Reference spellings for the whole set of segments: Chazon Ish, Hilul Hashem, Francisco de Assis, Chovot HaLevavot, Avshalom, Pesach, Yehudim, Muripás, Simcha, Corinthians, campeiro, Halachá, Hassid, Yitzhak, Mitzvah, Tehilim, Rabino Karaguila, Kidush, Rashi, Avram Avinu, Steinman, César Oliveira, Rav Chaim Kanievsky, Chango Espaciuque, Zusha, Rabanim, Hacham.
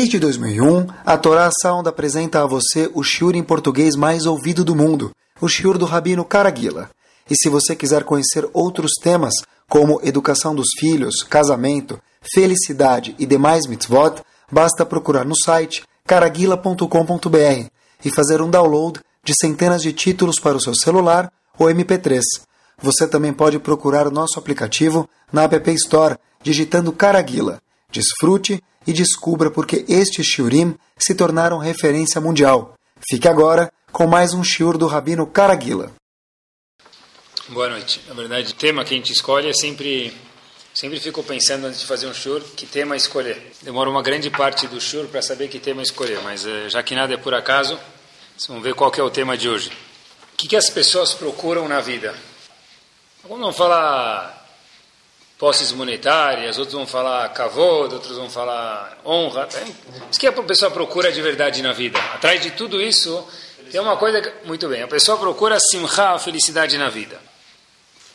Desde 2001, a Torá Sound apresenta a você o shiur em português mais ouvido do mundo, o shiur do Rabino Karaguila. E se você quiser conhecer outros temas, como educação dos filhos, casamento, felicidade e demais mitzvot, basta procurar no site karaguila.com.br e fazer um download de centenas de títulos para o seu celular ou MP3. Você também pode procurar o nosso aplicativo na App Store, digitando Karaguila. Desfrute e descubra porque estes shiurim se tornaram referência mundial. Fique agora com mais um shiur do Rabino Karaguila. Boa noite. Na verdade, o tema que a gente escolhe é sempre fico pensando antes de fazer um shiur, que tema escolher. Demora uma grande parte do shiur para saber que tema escolher, mas já que nada é por acaso, vamos ver qual que é o tema de hoje. O que as pessoas procuram na vida? Alguns vão falar posses monetárias, outros vão falar kavod, outros vão falar honra. Isso que a pessoa procura de verdade na vida. Atrás de tudo isso, tem uma coisa que... Muito bem, a pessoa procura simcha, a felicidade na vida.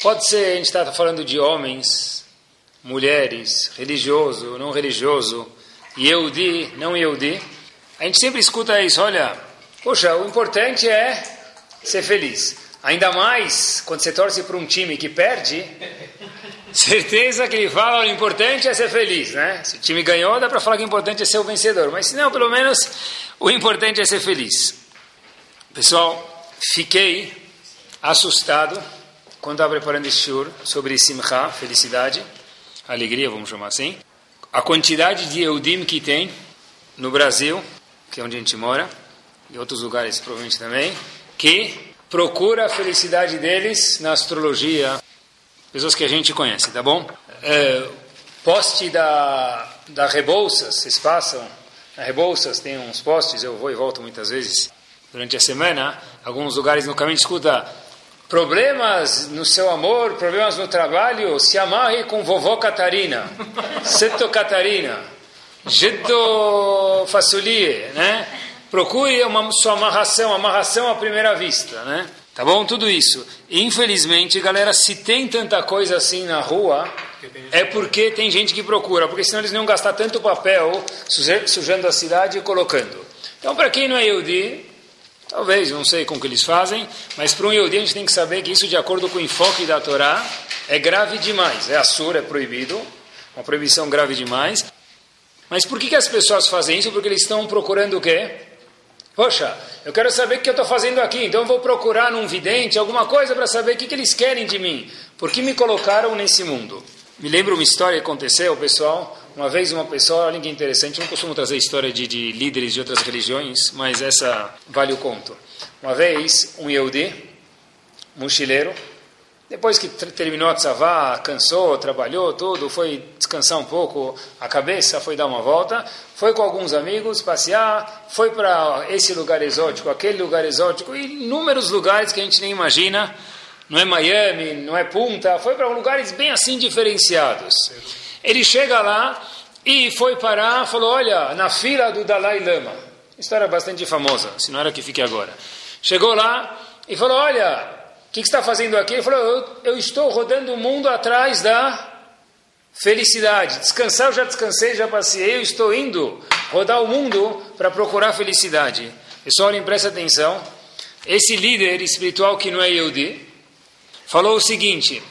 Pode ser, a gente está falando de homens, mulheres, religioso, não religioso, Yehudi, não Yehudi. A gente sempre escuta isso, olha, poxa, o importante é ser feliz. Ainda mais quando você torce para um time que perde, certeza que ele fala, olha, o importante é ser feliz, né? Se o time ganhou, dá para falar que o importante é ser o vencedor, mas se não, pelo menos o importante é ser feliz. Pessoal, fiquei assustado quando estava preparando esse shiur sobre simcha, felicidade, alegria, vamos chamar assim, a quantidade de Yehudim que tem no Brasil, que é onde a gente mora, e outros lugares provavelmente também, que procura a felicidade deles na astrologia, pessoas que a gente conhece, tá bom? Poste da Rebouças, vocês passam, na Rebouças tem uns postes, eu vou e volto muitas vezes durante a semana, alguns lugares no caminho, escuta, problemas no seu amor, problemas no trabalho, se amarre com vovó Catarina, Seto Catarina, Jedo Fassulie, né? Procure sua amarração à primeira vista, né? Tá bom? Tudo isso. Infelizmente, galera, se tem tanta coisa assim na rua, é porque tem gente que procura, porque senão eles não iam gastar tanto papel sujando a cidade e colocando. Então, para quem não é Yehudi, talvez, não sei como que eles fazem, mas para um Yehudi a gente tem que saber que isso, de acordo com o enfoque da Torá, é grave demais. É assur, é proibido, uma proibição grave demais. Mas por que as pessoas fazem isso? Porque eles estão procurando o quê? Poxa, eu quero saber o que eu estou fazendo aqui, então eu vou procurar num vidente alguma coisa para saber o que eles querem de mim. Por que me colocaram nesse mundo? Me lembro uma história que aconteceu, pessoal. Uma vez uma pessoa, olha que interessante, eu não costumo trazer história de líderes de outras religiões, mas essa vale o conto. Uma vez, um Yehudi, mochileiro, depois que terminou a tzavá, cansou, trabalhou, tudo, foi descansar um pouco a cabeça, foi dar uma volta, foi com alguns amigos passear, foi para esse lugar exótico, aquele lugar exótico, e inúmeros lugares que a gente nem imagina, não é Miami, não é Punta, foi para lugares bem assim diferenciados. Ele chega lá e foi parar, falou, olha, na fila do Dalai Lama, história bastante famosa, se não era que fique agora. Chegou lá e falou, olha... O que você está fazendo aqui? Ele falou, eu estou rodando o mundo atrás da felicidade. Descansar, eu já descansei, já passei, eu estou indo rodar o mundo para procurar felicidade. Pessoal, olhem, presta atenção. Esse líder espiritual que não é Yehudi falou o seguinte,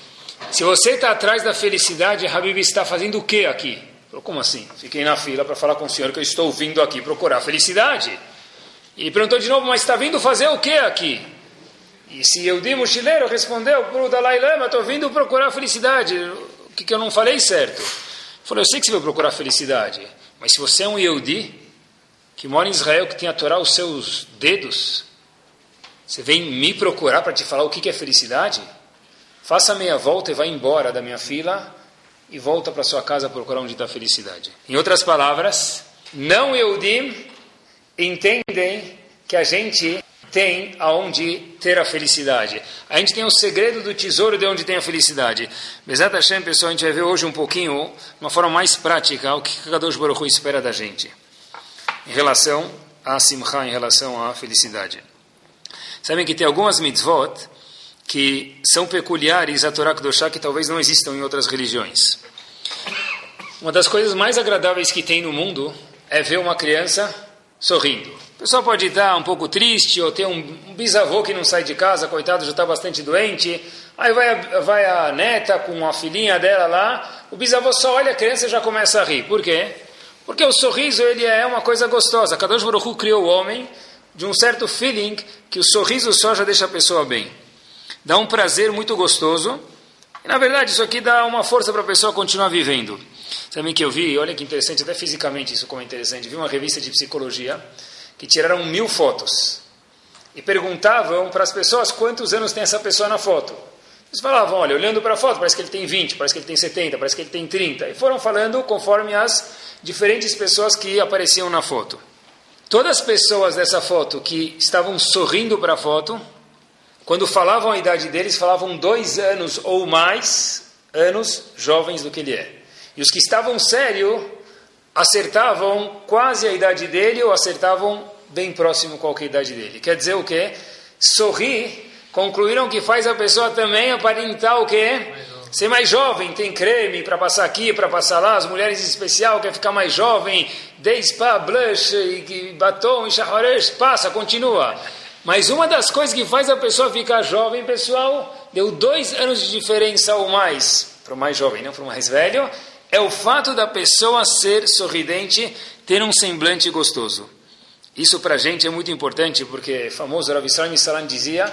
se você está atrás da felicidade, Habib, está fazendo o que aqui? Falou, como assim? Fiquei na fila para falar com o senhor que eu estou vindo aqui procurar felicidade. E perguntou de novo, mas está vindo fazer o que aqui? E se Yehudi mochileiro respondeu para o Dalai Lama, estou vindo procurar felicidade. O que eu não falei certo? Ele falou, eu sei que você vai procurar felicidade, mas se você é um Yehudi, que mora em Israel, que tem a Torá os seus dedos, você vem me procurar para te falar o que é felicidade? Faça meia volta e vá embora da minha fila e volta para sua casa procurar onde está a felicidade. Em outras palavras, não Yehudi entendem que a gente... tem aonde ter a felicidade. A gente tem o segredo do tesouro de onde tem a felicidade. Bezat Hashem, pessoal, a gente vai ver hoje um pouquinho, de uma forma mais prática, o que Kadosh Baruch Hu espera da gente em relação à simcha, em relação à felicidade. Sabem que tem algumas mitzvot que são peculiares à Torá Kadoshá, que talvez não existam em outras religiões. Uma das coisas mais agradáveis que tem no mundo é ver uma criança sorrindo. O pessoal pode estar um pouco triste, ou ter um bisavô que não sai de casa, coitado, já está bastante doente. Aí vai a neta com a filhinha dela lá, o bisavô só olha a criança e já começa a rir. Por quê? Porque o sorriso ele é uma coisa gostosa. Kadosh Baruch Hu criou o homem de um certo feeling que o sorriso só já deixa a pessoa bem. Dá um prazer muito gostoso. E, na verdade, isso aqui dá uma força para a pessoa continuar vivendo. Sabem que eu vi, olha que interessante, até fisicamente isso como é interessante, vi uma revista de psicologia que tiraram 1000 fotos e perguntavam para as pessoas quantos anos tem essa pessoa na foto. Eles falavam, olha, olhando para a foto, parece que ele tem 20, parece que ele tem 70, parece que ele tem 30. E foram falando conforme as diferentes pessoas que apareciam na foto. Todas as pessoas dessa foto que estavam sorrindo para a foto, quando falavam a idade deles, falavam 2 anos ou mais anos jovens do que ele é. E os que estavam sério acertavam quase a idade dele ou acertavam bem próximo qual que a idade dele. Quer dizer o quê? Sorrir, concluíram que faz a pessoa também aparentar o quê? Ser mais jovem, tem creme para passar aqui, para passar lá, as mulheres em especial querem ficar mais jovem, 10 pá, blush, e batom, e passa, continua. Mas uma das coisas que faz a pessoa ficar jovem, pessoal, deu 2 anos de diferença ou mais, para o mais jovem, não para o mais velho, é o fato da pessoa ser sorridente, ter um semblante gostoso. Isso para a gente é muito importante, porque o famoso Rav Chaim dizia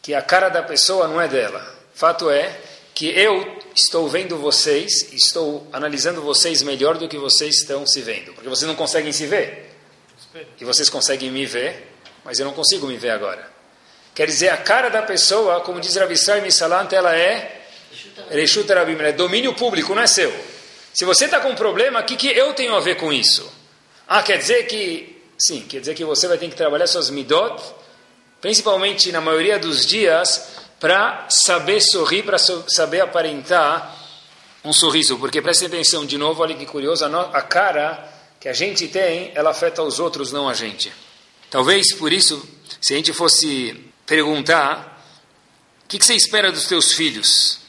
que a cara da pessoa não é dela. Fato é que eu estou vendo vocês, estou analisando vocês melhor do que vocês estão se vendo, porque vocês não conseguem se ver, e vocês conseguem me ver, mas eu não consigo me ver agora. Quer dizer, a cara da pessoa, como diz Rav Chaim ela é... Rechuta Rabim, é domínio público, não é seu. Se você está com um problema, o que eu tenho a ver com isso? Ah, quer dizer que... Sim, quer dizer que você vai ter que trabalhar suas midot, principalmente na maioria dos dias, para saber sorrir, para saber aparentar um sorriso. Porque, prestem atenção de novo, olha que curioso, a cara que a gente tem, ela afeta os outros, não a gente. Talvez, por isso, se a gente fosse perguntar, o que você espera dos teus filhos?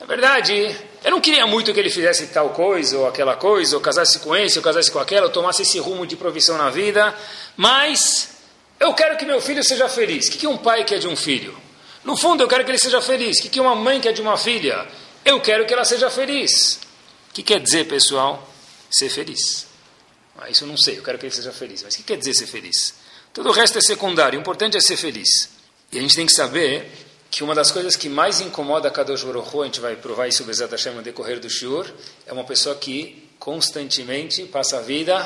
Na verdade, eu não queria muito que ele fizesse tal coisa, ou aquela coisa, ou casasse com esse, ou casasse com aquela, ou tomasse esse rumo de profissão na vida, mas eu quero que meu filho seja feliz. O que um pai quer de um filho? No fundo, eu quero que ele seja feliz. O que uma mãe quer de uma filha? Eu quero que ela seja feliz. O que quer dizer, pessoal, ser feliz? Ah, isso eu não sei, eu quero que ele seja feliz. Mas o que quer dizer ser feliz? Todo o resto é secundário, o importante é ser feliz. E a gente tem que saber... que uma das coisas que mais incomoda a Kadosh Baruch Hu, a gente vai provar isso Bezat Hashem no decorrer do Shiur, é uma pessoa que constantemente passa a vida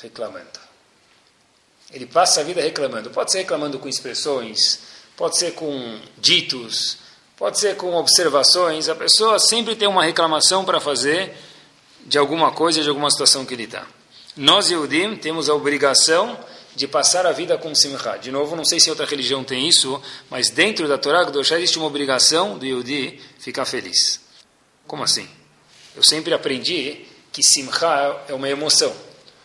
reclamando. Ele passa a vida reclamando. Pode ser reclamando com expressões, pode ser com ditos, pode ser com observações. A pessoa sempre tem uma reclamação para fazer de alguma coisa, de alguma situação que ele está. Nós, Yehudim, temos a obrigação de passar a vida com Simcha. De novo, não sei se outra religião tem isso, mas dentro da Torá Kedoshá existe uma obrigação do Yehudi ficar feliz. Como assim? Eu sempre aprendi que Simcha é uma emoção.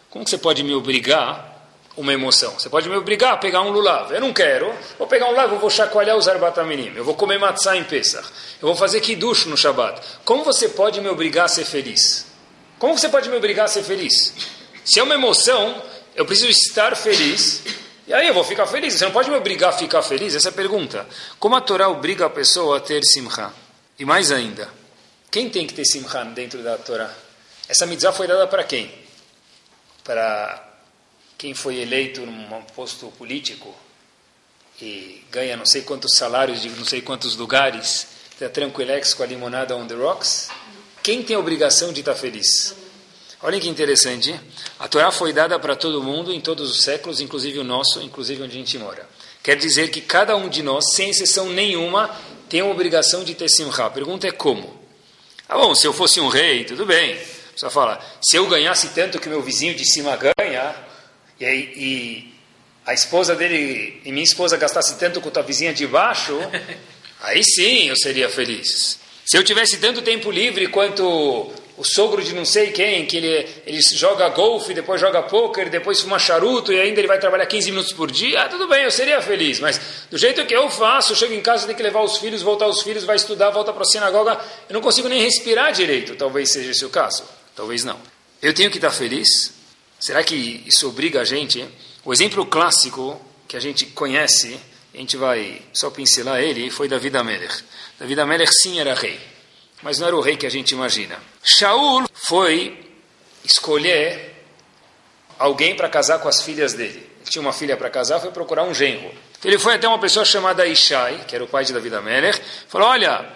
Como que você pode me obrigar uma emoção? Você pode me obrigar a pegar um Lulav. Eu não quero. Vou pegar um Lulav, eu vou chacoalhar os Arbat Aminim. Eu vou comer matzá em Pesach. Eu vou fazer Kidush no Shabbat. Como você pode me obrigar a ser feliz? Como você pode me obrigar a ser feliz? Se é uma emoção... eu preciso estar feliz, e aí eu vou ficar feliz. Você não pode me obrigar a ficar feliz? Essa é a pergunta. Como a Torá obriga a pessoa a ter simcha? E mais ainda, quem tem que ter simcha dentro da Torá? Essa mitzvah foi dada para quem? Para quem foi eleito num posto político e ganha não sei quantos salários de não sei quantos lugares, está tranquilex com a limonada on the rocks? Quem tem a obrigação de estar feliz? Olhem que interessante, a Torá foi dada para todo mundo em todos os séculos, inclusive o nosso, inclusive onde a gente mora. Quer dizer que cada um de nós, sem exceção nenhuma, tem a obrigação de ter simcha. A pergunta é como? Ah bom, se eu fosse um rei, tudo bem. Só fala, se eu ganhasse tanto que meu vizinho de cima ganha, e a esposa dele e minha esposa gastasse tanto quanto a vizinha de baixo, aí sim eu seria feliz. Se eu tivesse tanto tempo livre quanto... o sogro de não sei quem, que ele joga golfe, depois joga pôquer, depois fuma charuto e ainda ele vai trabalhar 15 minutos por dia, ah, tudo bem, eu seria feliz, mas do jeito que eu faço, eu chego em casa, tenho que levar os filhos, voltar os filhos, vai estudar, volta para a sinagoga, eu não consigo nem respirar direito, talvez seja esse o caso. Talvez não. Eu tenho que estar feliz? Será que isso obriga a gente? O exemplo clássico que a gente conhece, a gente vai só pincelar ele, foi David HaMelech. David HaMelech sim era rei, mas não era o rei que a gente imagina. Shaul foi escolher alguém para casar com as filhas dele. Ele tinha uma filha para casar, foi procurar um genro. Ele foi até uma pessoa chamada Ishai, que era o pai de David HaMelech, falou, olha,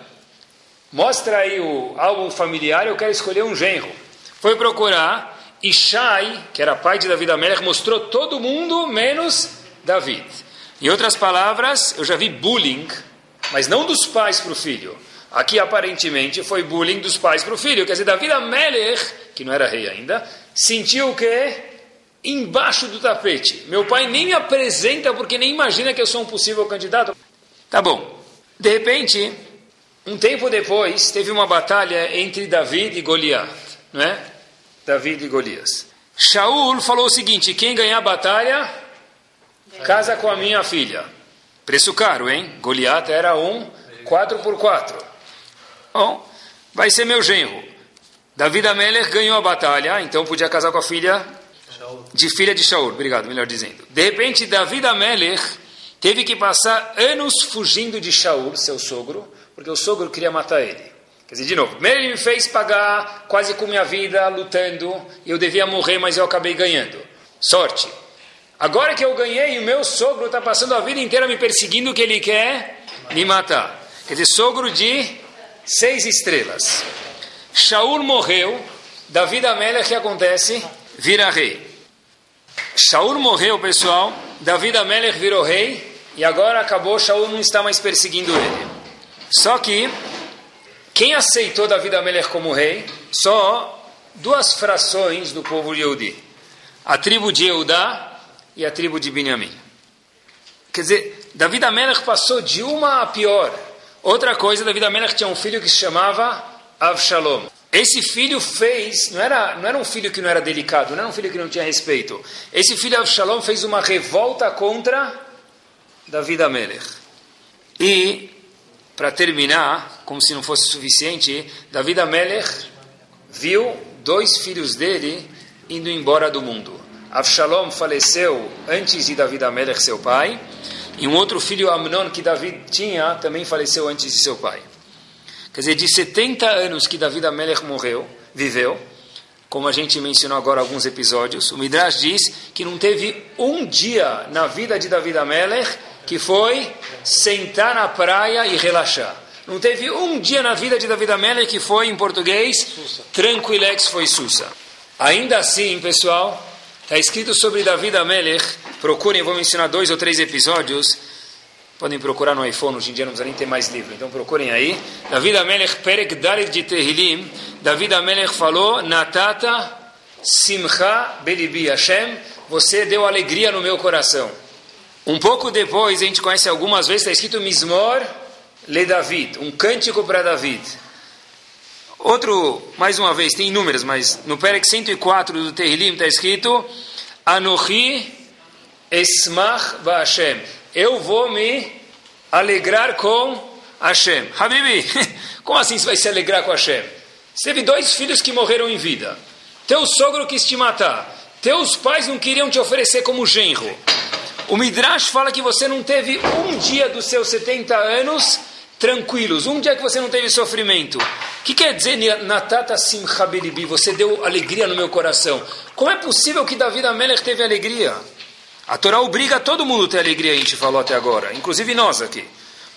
mostra aí o álbum familiar, eu quero escolher um genro. Foi procurar, Ishai, que era pai de David HaMelech, mostrou todo mundo menos David. Em outras palavras, eu já vi bullying, mas não dos pais para o filho. Aqui, aparentemente, foi bullying dos pais para o filho. Quer dizer, David HaMelech, que não era rei ainda, sentiu o quê? Embaixo do tapete. Meu pai nem me apresenta porque nem imagina que eu sou um possível candidato. Tá bom. De repente, um tempo depois, teve uma batalha entre David e Golias, não é? David e Golias. Shaul falou o seguinte, quem ganhar a batalha, casa com a minha filha. Preço caro, hein? Golias era um 4x4. Bom, vai ser meu genro. David HaMelech ganhou a batalha, então podia casar com a filha de Shaul. Obrigado, melhor dizendo. De repente, David HaMelech teve que passar anos fugindo de Shaul, seu sogro, porque o sogro queria matar ele. Quer dizer, de novo, primeiro ele me fez pagar quase com minha vida, lutando, e eu devia morrer, mas eu acabei ganhando. Sorte. Agora que eu ganhei, o meu sogro está passando a vida inteira me perseguindo, que ele quer me matar. Quer dizer, sogro de 6 estrelas. Shaul morreu, David HaMelech, que acontece? Vira rei. Shaul morreu, pessoal, David HaMelech virou rei, e agora acabou, Shaul não está mais perseguindo ele. Só que, quem aceitou David HaMelech como rei? Só 2 frações do povo Yehudi. A tribo de Yehudá e a tribo de Benjamim. Quer dizer, David HaMelech passou de uma a pior. Outra coisa, David HaMelech tinha um filho que se chamava Avshalom. Esse filho fez, não era um filho que não era delicado, não era um filho que não tinha respeito. Esse filho Avshalom fez uma revolta contra David HaMelech. E, para terminar, como se não fosse suficiente, David HaMelech viu 2 filhos dele indo embora do mundo. Avshalom faleceu antes de David HaMelech, seu pai, e um outro filho, Amnon, que David tinha, também faleceu antes de seu pai. Quer dizer, de 70 anos que David HaMelech viveu, como a gente mencionou agora alguns episódios, o Midrash diz que não teve um dia na vida de David HaMelech que foi sentar na praia e relaxar. Não teve um dia na vida de David HaMelech que foi, em português, Susa. Tranquilex foi Susa. Ainda assim, pessoal, está escrito sobre David HaMelech, procurem, vou mencionar 2 ou 3 episódios, podem procurar no iPhone, hoje em dia não precisa nem ter mais livro, então procurem aí. David HaMelech, Perek Dalet de Tehilim, David HaMelech falou, Natata Simcha Belibi Hashem, você deu alegria no meu coração. Um pouco depois, a gente conhece algumas vezes, está escrito Mizmor le David, um cântico para David. Outro, mais uma vez, tem inúmeros, mas no Perec 104 do Tehilim está escrito Anochi esmach ba'Hashem. Eu vou me alegrar com Hashem. Habibi, como assim você vai se alegrar com Hashem? Você teve 2 filhos que morreram em vida. Teu sogro quis te matar. Teus pais não queriam te oferecer como genro. O Midrash fala que você não teve um dia dos seus 70 anos tranquilos, um dia que você não teve sofrimento. O que quer dizer, Natata Simcha Belibi, você deu alegria no meu coração? Como é possível que David HaMelech teve alegria? A Torá obriga todo mundo a ter alegria, a gente falou até agora, inclusive nós aqui.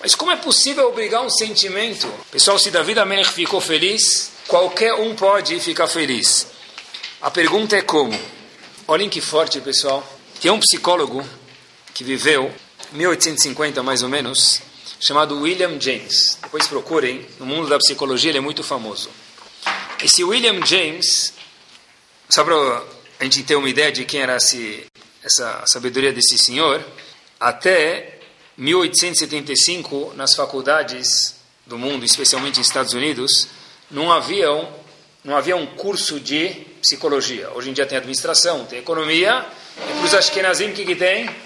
Mas como é possível obrigar um sentimento? Pessoal, se David HaMelech ficou feliz, qualquer um pode ficar feliz. A pergunta é como? Olhem que forte, pessoal. Tem um psicólogo que viveu 1850 mais ou menos, chamado William James. Depois procurem, no mundo da psicologia ele é muito famoso. Esse William James, só para a gente ter uma ideia de quem era essa sabedoria desse senhor, até 1875, nas faculdades do mundo, especialmente nos Estados Unidos, não havia um curso de psicologia. Hoje em dia tem administração, tem economia, e para os ashkenazim, o que tem?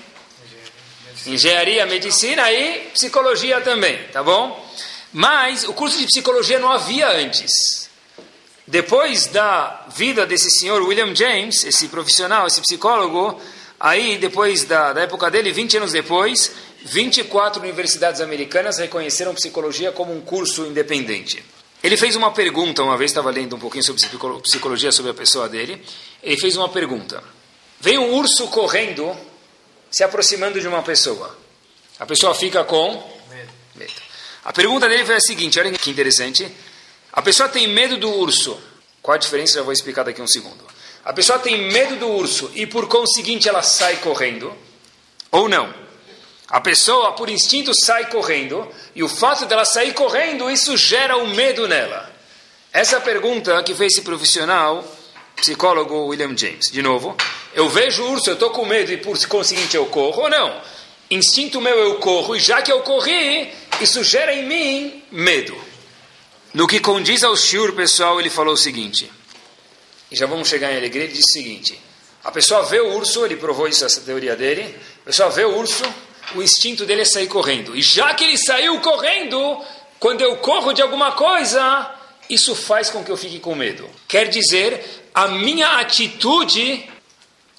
Engenharia, medicina e psicologia também, tá bom? Mas o curso de psicologia não havia antes. Depois da vida desse senhor William James, esse profissional, esse psicólogo, aí depois da época dele, 20 anos depois, 24 universidades americanas reconheceram psicologia como um curso independente. Ele fez uma pergunta, uma vez estava lendo um pouquinho sobre psicologia, sobre a pessoa dele, ele fez uma pergunta. Veio um urso correndo, se aproximando de uma pessoa. A pessoa fica com medo. A pergunta dele foi a seguinte, olha que interessante. A pessoa tem medo do urso. Qual a diferença? Já vou explicar daqui a um segundo. A pessoa tem medo do urso e por conseguinte ela sai correndo, ou não? A pessoa por instinto sai correndo e o fato dela sair correndo, isso gera um medo nela. Essa pergunta que fez esse profissional, psicólogo William James. De novo, eu vejo o urso, eu estou com medo e por conseguinte eu corro, ou não? Instinto meu eu corro e já que eu corri, isso gera em mim medo. No que condiz ao shiur, pessoal, ele falou o seguinte, e já vamos chegar em alegria, ele disse o seguinte, a pessoa vê o urso, ele provou isso, essa teoria dele, a pessoa vê o urso, o instinto dele é sair correndo, e já que ele saiu correndo, quando eu corro de alguma coisa, isso faz com que eu fique com medo. Quer dizer, a minha atitude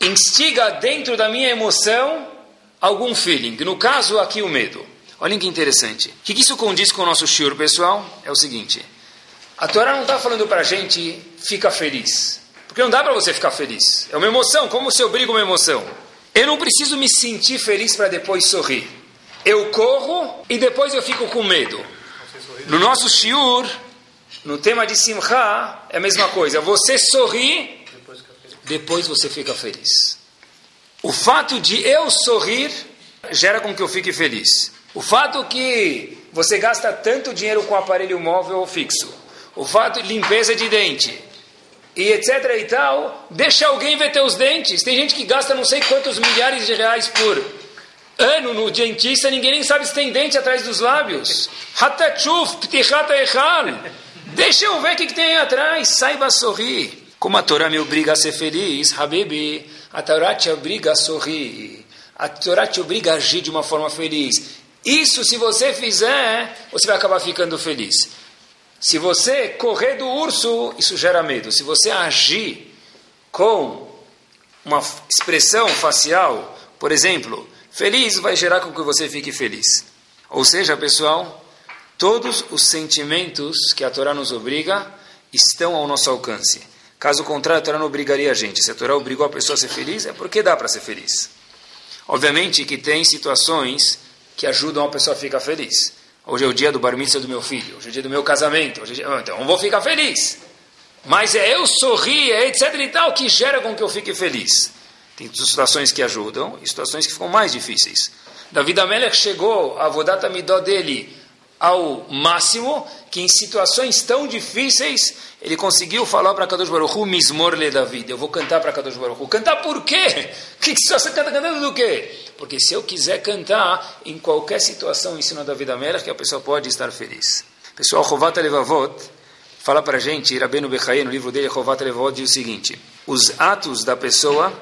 instiga dentro da minha emoção algum feeling, no caso aqui o medo. Olhem que interessante. O que isso condiz com o nosso shiur, pessoal? É o seguinte. A Torá não está falando para a gente fica feliz. Porque não dá para você ficar feliz. É uma emoção. Como você obriga uma emoção? Eu não preciso me sentir feliz para depois sorrir. Eu corro e depois eu fico com medo. No nosso shiur, no tema de Simcha, é a mesma coisa. Você sorri, depois você fica feliz. O fato de eu sorrir gera com que eu fique feliz. O fato que você gasta tanto dinheiro com aparelho móvel ou fixo, o fato de limpeza de dente, e etc e tal, deixa alguém ver teus dentes. Tem gente que gasta não sei quantos milhares de reais por ano no dentista, ninguém nem sabe se tem dente atrás dos lábios. Deixa eu ver o que tem aí atrás, saiba sorrir. Como a Torá me obriga a ser feliz, Habibi, a Torá te obriga a sorrir, a Torá te obriga a agir de uma forma feliz. Isso, se você fizer, você vai acabar ficando feliz. Se você correr do urso, isso gera medo. Se você agir com uma expressão facial, por exemplo, feliz, vai gerar com que você fique feliz. Ou seja, pessoal, todos os sentimentos que a Torá nos obriga estão ao nosso alcance. Caso contrário, a Torá não obrigaria a gente. Se a Torá obrigou a pessoa a ser feliz, é porque dá para ser feliz. Obviamente que tem situações que ajudam a pessoa a ficar feliz. Hoje é o dia do bar mitzvah do meu filho, hoje é o dia do meu casamento, hoje é... então eu vou ficar feliz. Mas é eu sorrir, é etc e tal, que gera com que eu fique feliz. Tem situações que ajudam e situações que ficam mais difíceis. David HaMelech chegou, a avodat hamidot dele, ao máximo, que em situações tão difíceis, ele conseguiu falar para Kadosh Baruch Hu, Mizmor le David, eu vou cantar para Kadosh Baruch Hu. Cantar por quê? Que você está cantando do quê? Porque se eu quiser cantar, em qualquer situação, ensina David HaMelech, que a pessoa pode estar feliz. Pessoal, Chovot HaLevavot fala para a gente, Rabino Karaguila, no livro dele, Chovot HaLevavot, diz o seguinte, os atos da pessoa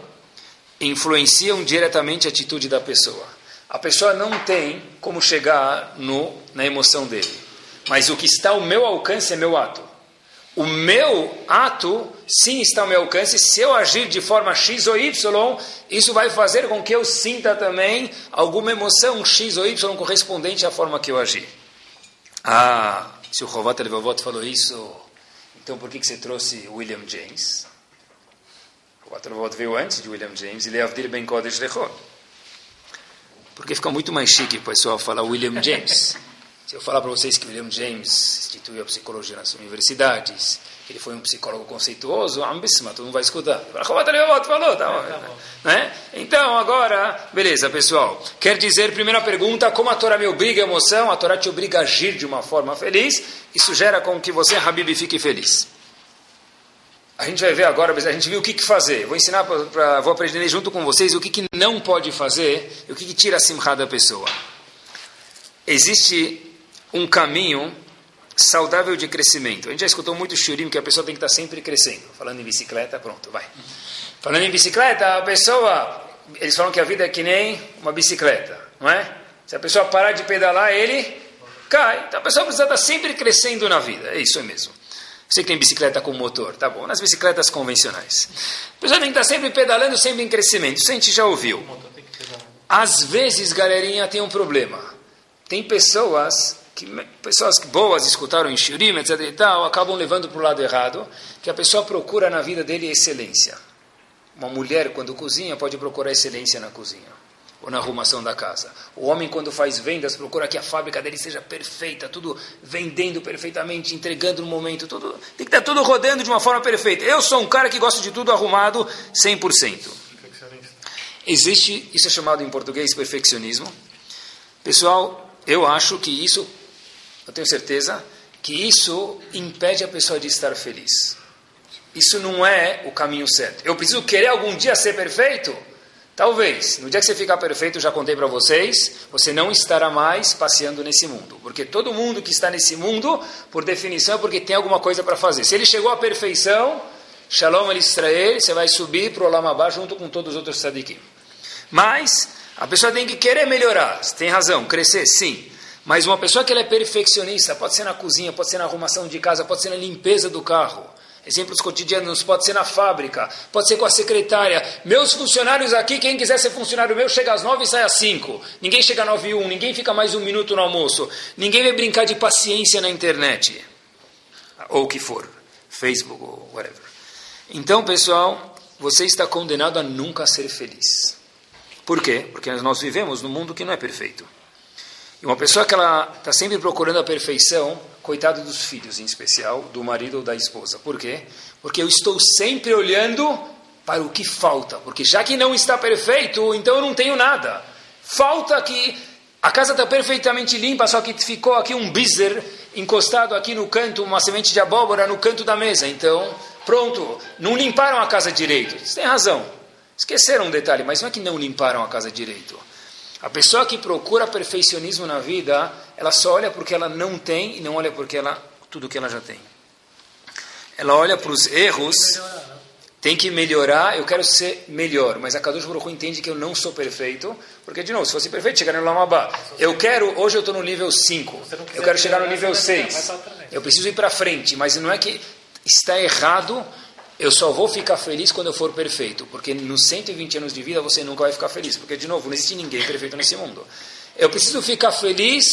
influenciam diretamente a atitude da pessoa. A pessoa não tem como chegar na emoção dele. Mas o que está ao meu alcance é meu ato. O meu ato, sim, está ao meu alcance. Se eu agir de forma X ou Y, isso vai fazer com que eu sinta também alguma emoção X ou Y correspondente à forma que eu agi. Ah, se o Chovot HaLevavot falou isso, então por que você trouxe William James? O Chovot HaLevavot veio antes de William James e Leavdil ben Kodesh Lechon. Porque fica muito mais chique, pessoal, falar William James. Se eu falar para vocês que William James instituiu a psicologia nas universidades, que ele foi um psicólogo conceituoso, todo mundo vai escutar. Né? Então, agora, beleza, pessoal. Quer dizer, primeira pergunta, como a Torá me obriga a emoção, a Torá te obriga a agir de uma forma feliz, isso gera com que você, Habib, fique feliz. A gente vai ver agora, a gente viu o que fazer. Vou ensinar, vou aprender junto com vocês o que não pode fazer e o que tira a simcha da pessoa. Existe um caminho saudável de crescimento. A gente já escutou muito o Shiurim, que a pessoa tem que estar sempre crescendo. Falando em bicicleta, pronto, vai. Falando em bicicleta, a pessoa... Eles falam que a vida é que nem uma bicicleta, não é? Se a pessoa parar de pedalar, ele cai. Então a pessoa precisa estar sempre crescendo na vida. É isso mesmo. Você que tem bicicleta com motor, tá bom, nas bicicletas convencionais. A pessoa tem que estar sempre pedalando, sempre em crescimento. Isso a gente já ouviu. Às vezes, galerinha, tem um problema. Tem pessoas boas escutaram em Shiurim, etc e tal, acabam levando para o lado errado, que a pessoa procura na vida dele excelência. Uma mulher, quando cozinha, pode procurar excelência na cozinha, ou na arrumação da casa. O homem, quando faz vendas, procura que a fábrica dele seja perfeita, tudo vendendo perfeitamente, entregando no momento, tudo, tem que estar tudo rodando de uma forma perfeita. Eu sou um cara que gosta de tudo arrumado 100%. Existe, isso é chamado em português, perfeccionismo. Pessoal, eu acho que isso, eu tenho certeza, que isso impede a pessoa de estar feliz. Isso não é o caminho certo. Eu preciso querer algum dia ser perfeito? Talvez. No dia que você ficar perfeito, eu já contei para vocês, você não estará mais passeando nesse mundo. Porque todo mundo que está nesse mundo, por definição, é porque tem alguma coisa para fazer. Se ele chegou à perfeição, Shalom El Israel, você vai subir para o Lama Bar junto com todos os outros tzadikim. Mas a pessoa tem que querer melhorar. Você tem razão, crescer, sim. Mas uma pessoa que ela é perfeccionista, pode ser na cozinha, pode ser na arrumação de casa, pode ser na limpeza do carro. Exemplos cotidianos, pode ser na fábrica, pode ser com a secretária. Meus funcionários aqui, quem quiser ser funcionário meu, chega às 9 e sai às 5. Ninguém chega às 9 e 1, ninguém fica mais um minuto no almoço. Ninguém vai brincar de paciência na internet. Ou o que for, Facebook ou whatever. Então, pessoal, você está condenado a nunca ser feliz. Por quê? Porque nós vivemos num mundo que não é perfeito. E uma pessoa que ela está sempre procurando a perfeição, coitado dos filhos em especial, do marido ou da esposa. Por quê? Porque eu estou sempre olhando para o que falta. Porque já que não está perfeito, então eu não tenho nada. Falta que a casa está perfeitamente limpa, só que ficou aqui um bizer encostado aqui no canto, uma semente de abóbora no canto da mesa. Então, pronto, não limparam a casa direito. Você tem razão. Esqueceram um detalhe, mas não é que não limparam a casa direito. A pessoa que procura perfeccionismo na vida, ela só olha porque ela não tem e não olha porque ela tudo que ela já tem. Ela olha para os erros, tem que melhorar, eu quero ser melhor, mas a Kadosh Baruch Hu entende que eu não sou perfeito, porque, de novo, se fosse perfeito, chegaria no Lama Ba. Eu quero, hoje eu estou no nível 5, eu quero chegar no nível 6, eu preciso ir para frente, mas não é que está errado. Eu só vou ficar feliz quando eu for perfeito, porque nos 120 anos de vida você nunca vai ficar feliz, porque, de novo, não existe ninguém perfeito nesse mundo. Eu preciso ficar feliz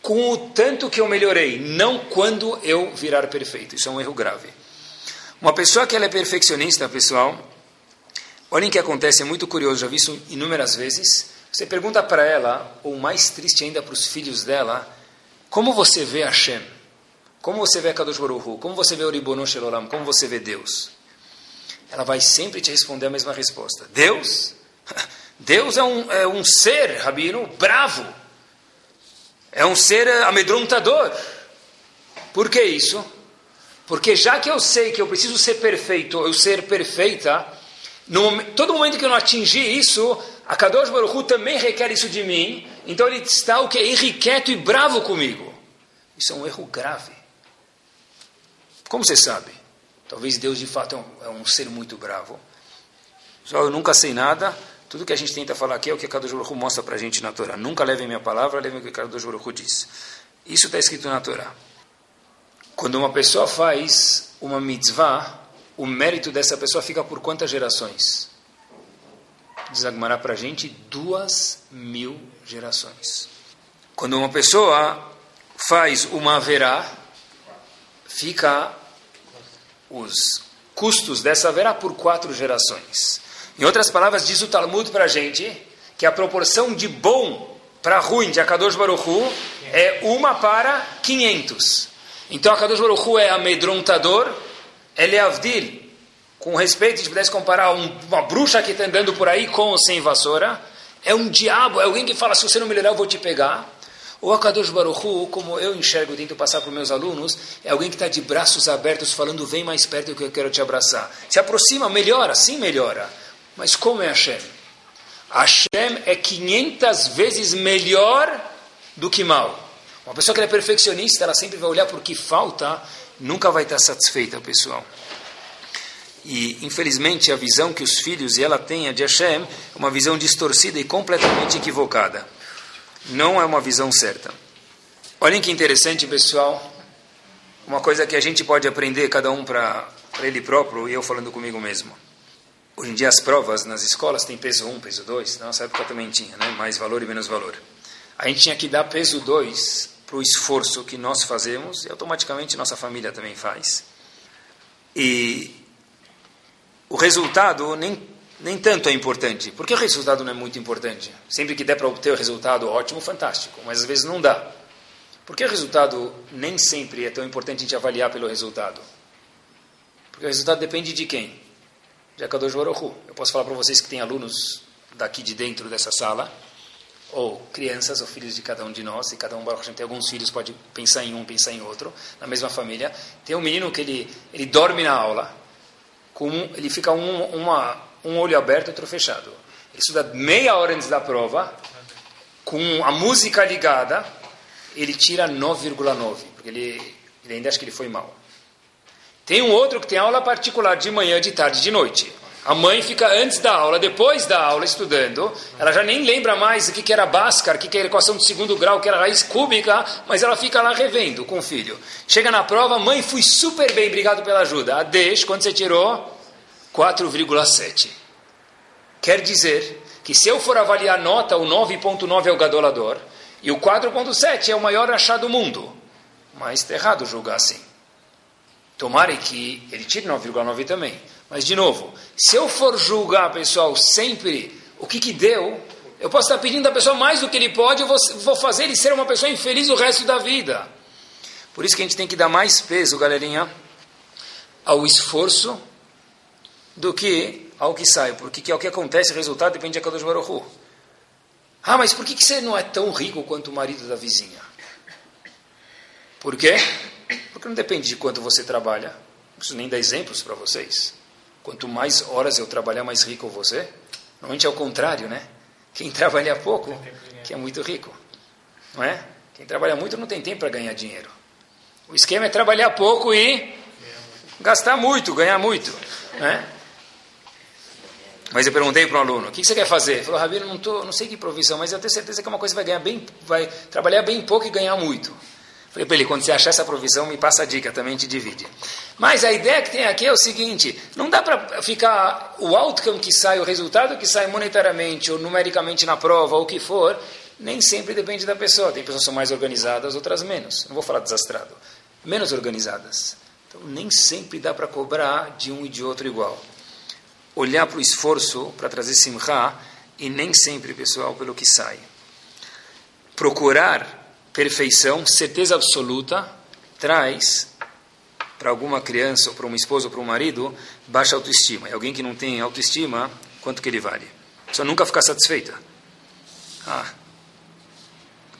com o tanto que eu melhorei, não quando eu virar perfeito. Isso é um erro grave. Uma pessoa que ela é perfeccionista, pessoal, olhem o que acontece, é muito curioso, já vi isso inúmeras vezes. Você pergunta para ela, ou mais triste ainda para os filhos dela, como você vê Hashem? Como você vê Kadosh Baruch Hu? Como você vê o Ribono Shel Olam? Como você vê Deus? Ela vai sempre te responder a mesma resposta. Deus? Deus é um ser, Rabino, bravo. É um ser amedrontador. Por que isso? Porque já que eu sei que eu preciso ser perfeito, eu ser perfeita, todo momento que eu não atingir isso, a Kadosh Baruch Hu também requer isso de mim, então ele está o que é irrequieto e bravo comigo. Isso é um erro grave. Como você sabe? Talvez Deus, de fato, é um ser muito bravo. Pessoal, eu nunca sei nada. Tudo que a gente tenta falar aqui é o que Kadosh Baruch Hu mostra para a gente na Torá. Nunca levem minha palavra, levem o que Kadosh Baruch Hu diz. Isso está escrito na Torá. Quando uma pessoa faz uma mitzvah, o mérito dessa pessoa fica por quantas gerações? Diz a Gemara para a gente, 2000 gerações. Quando uma pessoa faz uma averá, fica os custos dessa haverá por 4 gerações. Em outras palavras, diz o Talmud para a gente que a proporção de bom para ruim de Akadosh Baruch Hu é 1 para 500. Então, Akadosh Baruch Hu é amedrontador, ele é avdil. Com respeito, se pudesse comparar uma bruxa que está andando por aí com ou sem vassoura, é um diabo, é alguém que fala, se você não melhorar, eu vou te pegar. Ou Akadosh Baruch Hu, como eu enxergo, tento passar para os meus alunos, é alguém que está de braços abertos, falando, vem mais perto que eu quero te abraçar. Se aproxima, melhora, sim melhora. Mas como é Hashem? Hashem é 500 vezes melhor do que mal. Uma pessoa que é perfeccionista, ela sempre vai olhar por que falta, nunca vai estar satisfeita, pessoal. E, infelizmente, a visão que os filhos e ela têm de Hashem é uma visão distorcida e completamente equivocada. Não é uma visão certa. Olhem que interessante, pessoal. uma coisa que a gente pode aprender, cada um para ele próprio, e eu falando comigo mesmo. Hoje em dia as provas nas escolas têm peso 1, peso 2, na nossa época também tinha, né? Mais valor e menos valor. A gente tinha que dar peso 2 para o esforço que nós fazemos, e automaticamente nossa família também faz. E o resultado nem tanto é importante. Por que o resultado não é muito importante? Sempre que der para obter o resultado ótimo, fantástico, mas às vezes não dá. Por que o resultado nem sempre é tão importante a gente avaliar pelo resultado? Porque o resultado depende de quem? De Akadosh Baruch Hu. Eu posso falar para vocês que tem alunos daqui de dentro dessa sala, ou crianças, ou filhos de cada um de nós, e cada um, Baruch Hashem, tem alguns filhos, pode pensar em um, pensar em outro, na mesma família. Tem um menino que ele dorme na aula, ele fica um olho aberto e outro fechado. Ele estuda meia hora antes da prova, com a música ligada, ele tira 9,9, porque ele ainda acha que ele foi mal. Tem um outro que tem aula particular de manhã, de tarde e de noite. A mãe fica antes da aula, depois da aula, estudando. Ela já nem lembra mais o que era Bhaskara, o que era equação de segundo grau, o que era raiz cúbica, mas ela fica lá revendo com o filho. Chega na prova, mãe, fui super bem, obrigado pela ajuda. A deixa, quando você tirou? 4,7. Quer dizer que se eu for avaliar a nota, o 9,9 é o gadolador, e o 4,7 é o maior achado do mundo. Mas está errado julgar assim. Tomara que ele tire 9,9 também. Mas, de novo, se eu for julgar, pessoal, sempre o que deu, eu posso estar pedindo da pessoa mais do que ele pode, eu vou fazer ele ser uma pessoa infeliz o resto da vida. Por isso que a gente tem que dar mais peso, galerinha, ao esforço do que ao que sai. Porque é o que acontece, o resultado depende de Akadosh Baruch Hu. Ah, mas por que você não é tão rico quanto o marido da vizinha? Por quê? Porque não depende de quanto você trabalha. Não preciso nem dar exemplos para vocês. Quanto mais horas eu trabalhar, mais rico eu vou ser. Normalmente é o contrário, né? Quem trabalha pouco, que é muito rico. Não é? Quem trabalha muito não tem tempo para ganhar dinheiro. O esquema é trabalhar pouco e gastar muito, ganhar muito. Né? Mas eu perguntei para um aluno, o que você quer fazer? Ele falou, Rabino, não sei que profissão, mas eu tenho certeza que uma coisa vai trabalhar bem pouco e ganhar muito. Falei para ele, quando você achar essa provisão, me passa a dica, também te divide. Mas a ideia que tem aqui é o seguinte, não dá para ficar o outcome que sai, o resultado que sai monetariamente ou numericamente na prova, ou o que for, nem sempre depende da pessoa. Tem pessoas que são mais organizadas, outras menos. Não vou falar desastrado. Menos organizadas. Então, nem sempre dá para cobrar de um e de outro igual. Olhar para o esforço, para trazer simcha, e nem sempre, pessoal, pelo que sai. Procurar perfeição, certeza absoluta, traz para alguma criança, ou para uma esposa, ou para um marido, baixa autoestima. E alguém que não tem autoestima, quanto que ele vale? Só nunca ficar satisfeita.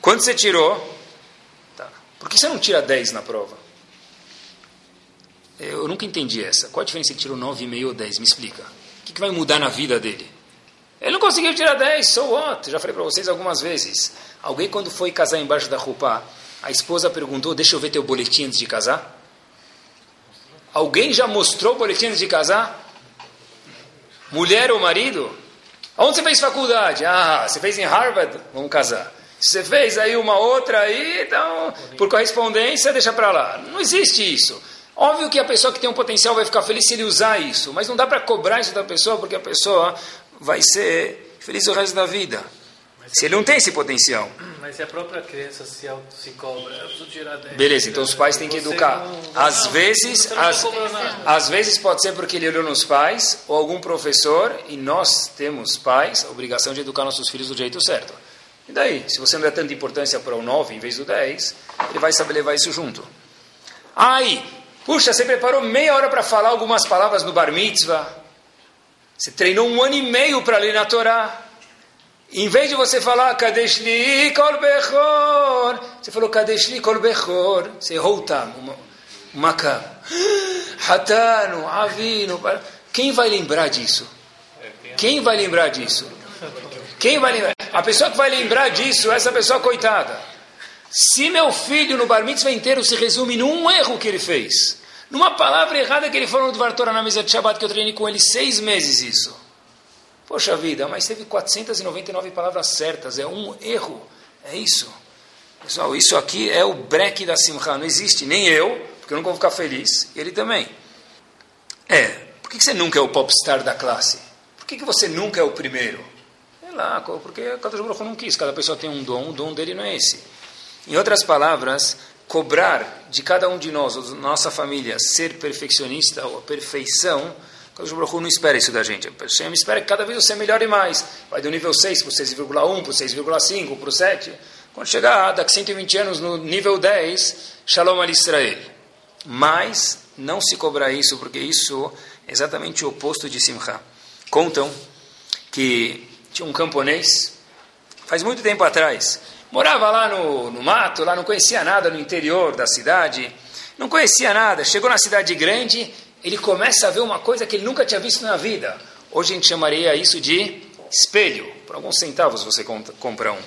Quanto você tirou? Tá. Por que você não tira 10 na prova? Eu nunca entendi essa. Qual a diferença se ele tirou 9,5 ou 10? Me explica. O que vai mudar na vida dele? Ele não conseguiu tirar 10, so what? Já falei para vocês algumas vezes. Alguém, quando foi casar embaixo da roupa, a esposa perguntou, deixa eu ver teu boletim antes de casar? Alguém já mostrou o boletim antes de casar? Mulher ou marido? Onde você fez faculdade? Ah, você fez em Harvard? Vamos casar. Se você fez aí uma outra, aí, então, por correspondência, deixa para lá. Não existe isso. Óbvio que a pessoa que tem um potencial vai ficar feliz se ele usar isso, mas não dá para cobrar isso da pessoa, porque a pessoa vai ser feliz o resto da vida. Mas se ele não tem esse potencial. Mas se a própria criança se cobra, eu preciso tirar 10. Beleza, então os pais têm que educar. Às vezes pode ser porque ele olhou nos pais ou algum professor, e nós temos pais a obrigação de educar nossos filhos do jeito certo. E daí? Se você não der tanta importância para o 9 em vez do 10, ele vai saber levar isso junto. Aí, puxa, você preparou meia hora para falar algumas palavras no bar mitzvah. Você treinou 1 ano e meio para ler na Torá. Em vez de você falar, Kadesh li kol bechor, você falou, Kadesh li kol bechor. Você errou o tam, o makam. Hatanu, avinu. Quem vai lembrar disso? A pessoa que vai lembrar disso, essa pessoa coitada. Se meu filho no bar mitzvah inteiro se resume num erro que ele fez, numa palavra errada que ele falou no Dvar Torá na mesa de Shabbat, que eu treinei com ele 6 meses isso. Poxa vida, mas teve 499 palavras certas, é um erro. É isso. Pessoal, isso aqui é o breque da Simcha, não existe, nem eu, porque eu nunca vou ficar feliz, e ele também. Por que você nunca é o popstar da classe? Por que você nunca é o primeiro? Sei lá, porque cada jogador não quis, cada pessoa tem um dom, o dom dele não é esse. Em outras palavras, cobrar de cada um de nós, ou da nossa família, ser perfeccionista ou a perfeição, o Shulchan não espera isso da gente. O Shulchan espera que cada vez você melhore mais. Vai do nível 6 para o 6,1, para o 6,5, para o 7. Quando chegar daqui 120 anos no nível 10, Shalom al Israel. Mas não se cobrar isso, porque isso é exatamente o oposto de Simcha. Contam que tinha um camponês, faz muito tempo atrás, morava lá no mato, lá não conhecia nada no interior da cidade, não conhecia nada, chegou na cidade grande, ele começa a ver uma coisa que ele nunca tinha visto na vida. Hoje a gente chamaria isso de espelho. Por alguns centavos você compra um.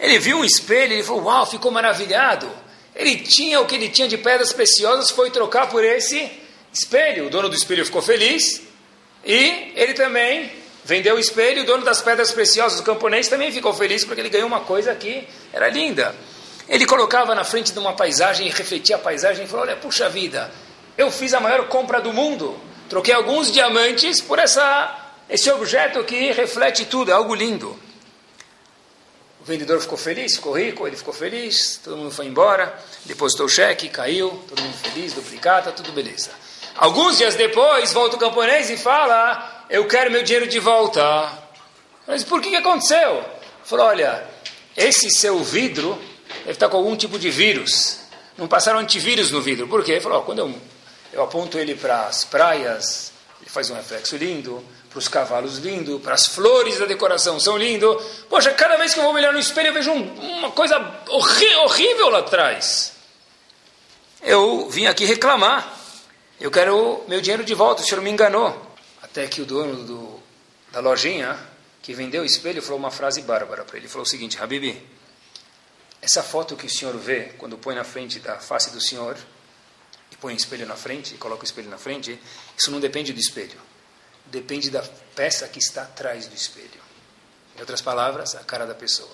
Ele viu um espelho e falou, uau, ficou maravilhado. Ele tinha o que ele tinha de pedras preciosas, foi trocar por esse espelho. O dono do espelho ficou feliz e ele também vendeu o espelho. O dono das pedras preciosas, o camponês, também ficou feliz porque ele ganhou uma coisa que era linda. Ele colocava na frente de uma paisagem e refletia a paisagem e falou, olha, puxa vida, eu fiz a maior compra do mundo. Troquei alguns diamantes por esse objeto que reflete tudo. É algo lindo. O vendedor ficou feliz, ficou rico, ele ficou feliz, todo mundo foi embora, depositou o cheque, caiu, todo mundo feliz, duplicata, tudo beleza. Alguns dias depois, volta o camponês e fala, eu quero meu dinheiro de volta. Mas por que aconteceu? Ele falou, olha, esse seu vidro deve estar com algum tipo de vírus. Não passaram antivírus no vidro. Por quê? Ele falou, quando eu aponto ele para as praias, ele faz um reflexo lindo, para os cavalos lindo, para as flores da decoração são lindo. Poxa, cada vez que eu vou olhar no espelho, eu vejo uma coisa horrível lá atrás. Eu vim aqui reclamar. Eu quero meu dinheiro de volta, o senhor me enganou. Até que o dono da lojinha, que vendeu o espelho, falou uma frase bárbara para ele. Ele falou o seguinte, Habibi, essa foto que o senhor vê, quando põe na frente da face do senhor, põe o espelho na frente, coloca o espelho na frente, isso não depende do espelho. Depende da peça que está atrás do espelho. Em outras palavras, a cara da pessoa.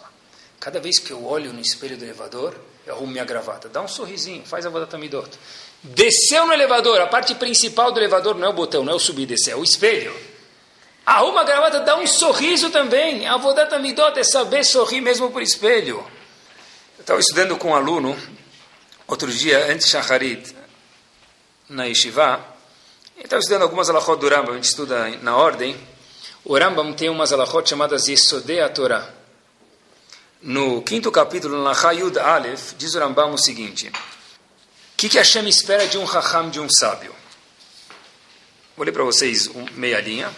Cada vez que eu olho no espelho do elevador, eu arrumo minha gravata. Dá um sorrisinho, faz a vodat midot. Desceu no elevador, a parte principal do elevador não é o botão, não é o subir e descer, é o espelho. Arruma a gravata, dá um sorriso também. A vodat midot é saber sorrir mesmo por espelho. Eu estava estudando com um aluno, outro dia, antes de Shacharit, na Yeshiva, ele estava estudando algumas halachot do Rambam, a gente estuda na ordem. O Rambam tem umas halachot chamadas Yesodei a Torá. No 5º capítulo, na Hayud Aleph, diz o Rambam o seguinte, o que Hashem espera de um Hacham, de um sábio? Vou ler para vocês meia linha.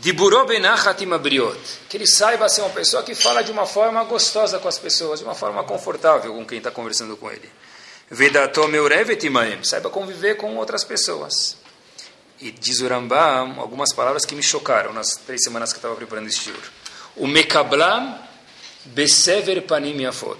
Que ele saiba ser uma pessoa que fala de uma forma gostosa com as pessoas, de uma forma confortável com quem está conversando com ele. Saiba conviver com outras pessoas. E diz o Rambam algumas palavras que me chocaram nas 3 semanas que eu estava preparando este shiur. O mekablam besever panim yafot.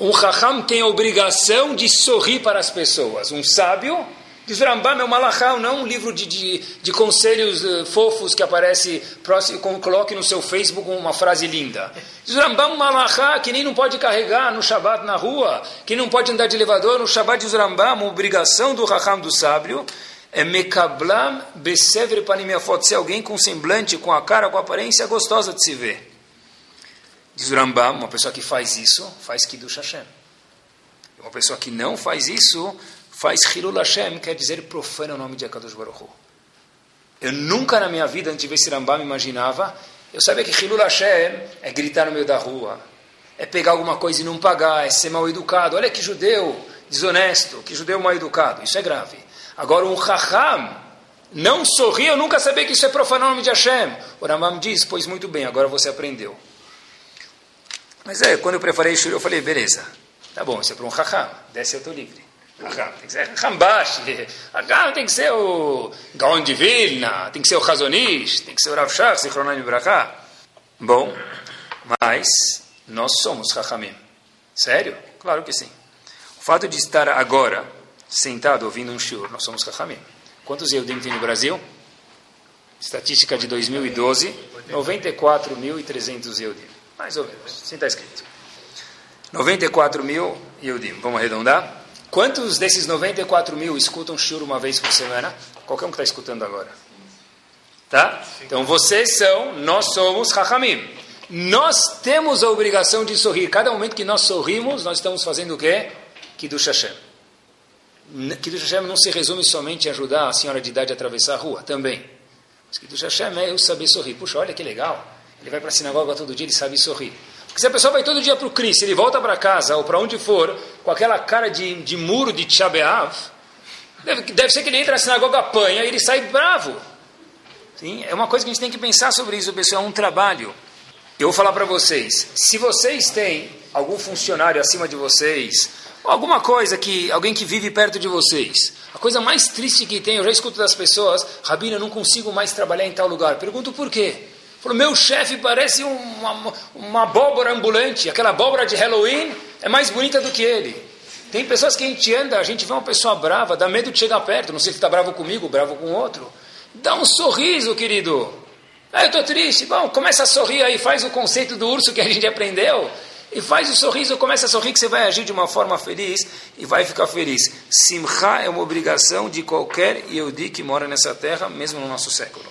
Um chacham tem a obrigação de sorrir para as pessoas. Um sábio, diz o Rambam, é um malachá, não um livro de conselhos fofos que aparece próximo, coloque no seu Facebook uma frase linda. Diz o Rambam, um malachá que nem não pode carregar no Shabbat na rua, que não pode andar de elevador no Shabbat. Diz o Rambam, uma obrigação do Hacham, do sábio, é mekablam besever panim yafot, ser alguém com semblante, com a cara, com a aparência gostosa de se ver. Diz o Rambam, uma pessoa que faz isso, faz Kidush Hashem. Uma pessoa que não faz isso, faz Hilul Hashem, quer dizer, profana o nome de Akadosh Baruch Hu. Eu nunca na minha vida, antes de ver esse Rambam, me imaginava. Eu sabia que Hilul Hashem é gritar no meio da rua, é pegar alguma coisa e não pagar, é ser mal educado. Olha que judeu desonesto, que judeu mal educado. Isso é grave. Agora, um Chacham não sorrir, eu nunca sabia que isso é profanar o nome de Hashem. O Rambam diz, pois muito bem, agora você aprendeu. Mas quando eu preparei isso, eu falei, beleza, tá bom, isso é para um Chacham, desce eu estou livre. Racham tem que ser Rambash, Racham tem que ser o Gaon de Vilna, tem que ser o Chazon Ish, tem que ser o Rav Shach, Zichronai Bracha. Bom, mas nós somos Rachamim. Sério? Claro que sim. O fato de estar agora sentado ouvindo um shiur, nós somos Rachamim. Quantos Yehudim tem no Brasil? Estatística de 2012, 94.300 Yehudim. Mais ou menos, assim está escrito. 94.000 Yehudim. Vamos arredondar? Quantos desses 94 mil escutam shiur uma vez por semana? Qualquer um que está escutando agora. Tá? Então vocês são, nós somos Hachamim. Nós temos a obrigação de sorrir. Cada momento que nós sorrimos, nós estamos fazendo o quê? Kidush Hashem. Kidush Hashem não se resume somente a ajudar a senhora de idade a atravessar a rua, também. Mas Kidush Hashem é eu saber sorrir. Puxa, olha que legal. Ele vai para a sinagoga todo dia, ele sabe sorrir. Porque se a pessoa vai todo dia para o Cris, ele volta para casa ou para onde for, com aquela cara de muro de Tisha B'Av, deve ser que ele entra na sinagoga, apanha e ele sai bravo. Sim, é uma coisa que a gente tem que pensar sobre isso, pessoal, é um trabalho. Eu vou falar para vocês, se vocês têm algum funcionário acima de vocês, ou alguma coisa que, alguém que vive perto de vocês, a coisa mais triste que tem, eu já escuto das pessoas, Rabino, eu não consigo mais trabalhar em tal lugar. Pergunto por quê? Falou, meu chefe parece uma abóbora ambulante, aquela abóbora de Halloween é mais bonita do que ele. Tem pessoas que a gente anda, a gente vê uma pessoa brava, dá medo de chegar perto, não sei se está bravo comigo, bravo com outro. Dá um sorriso, querido. Ah, eu estou triste. Bom, começa a sorrir aí, faz o conceito do urso que a gente aprendeu, e faz o sorriso, começa a sorrir que você vai agir de uma forma feliz e vai ficar feliz. Simcha é uma obrigação de qualquer Yehudi que mora nessa terra, mesmo no nosso século.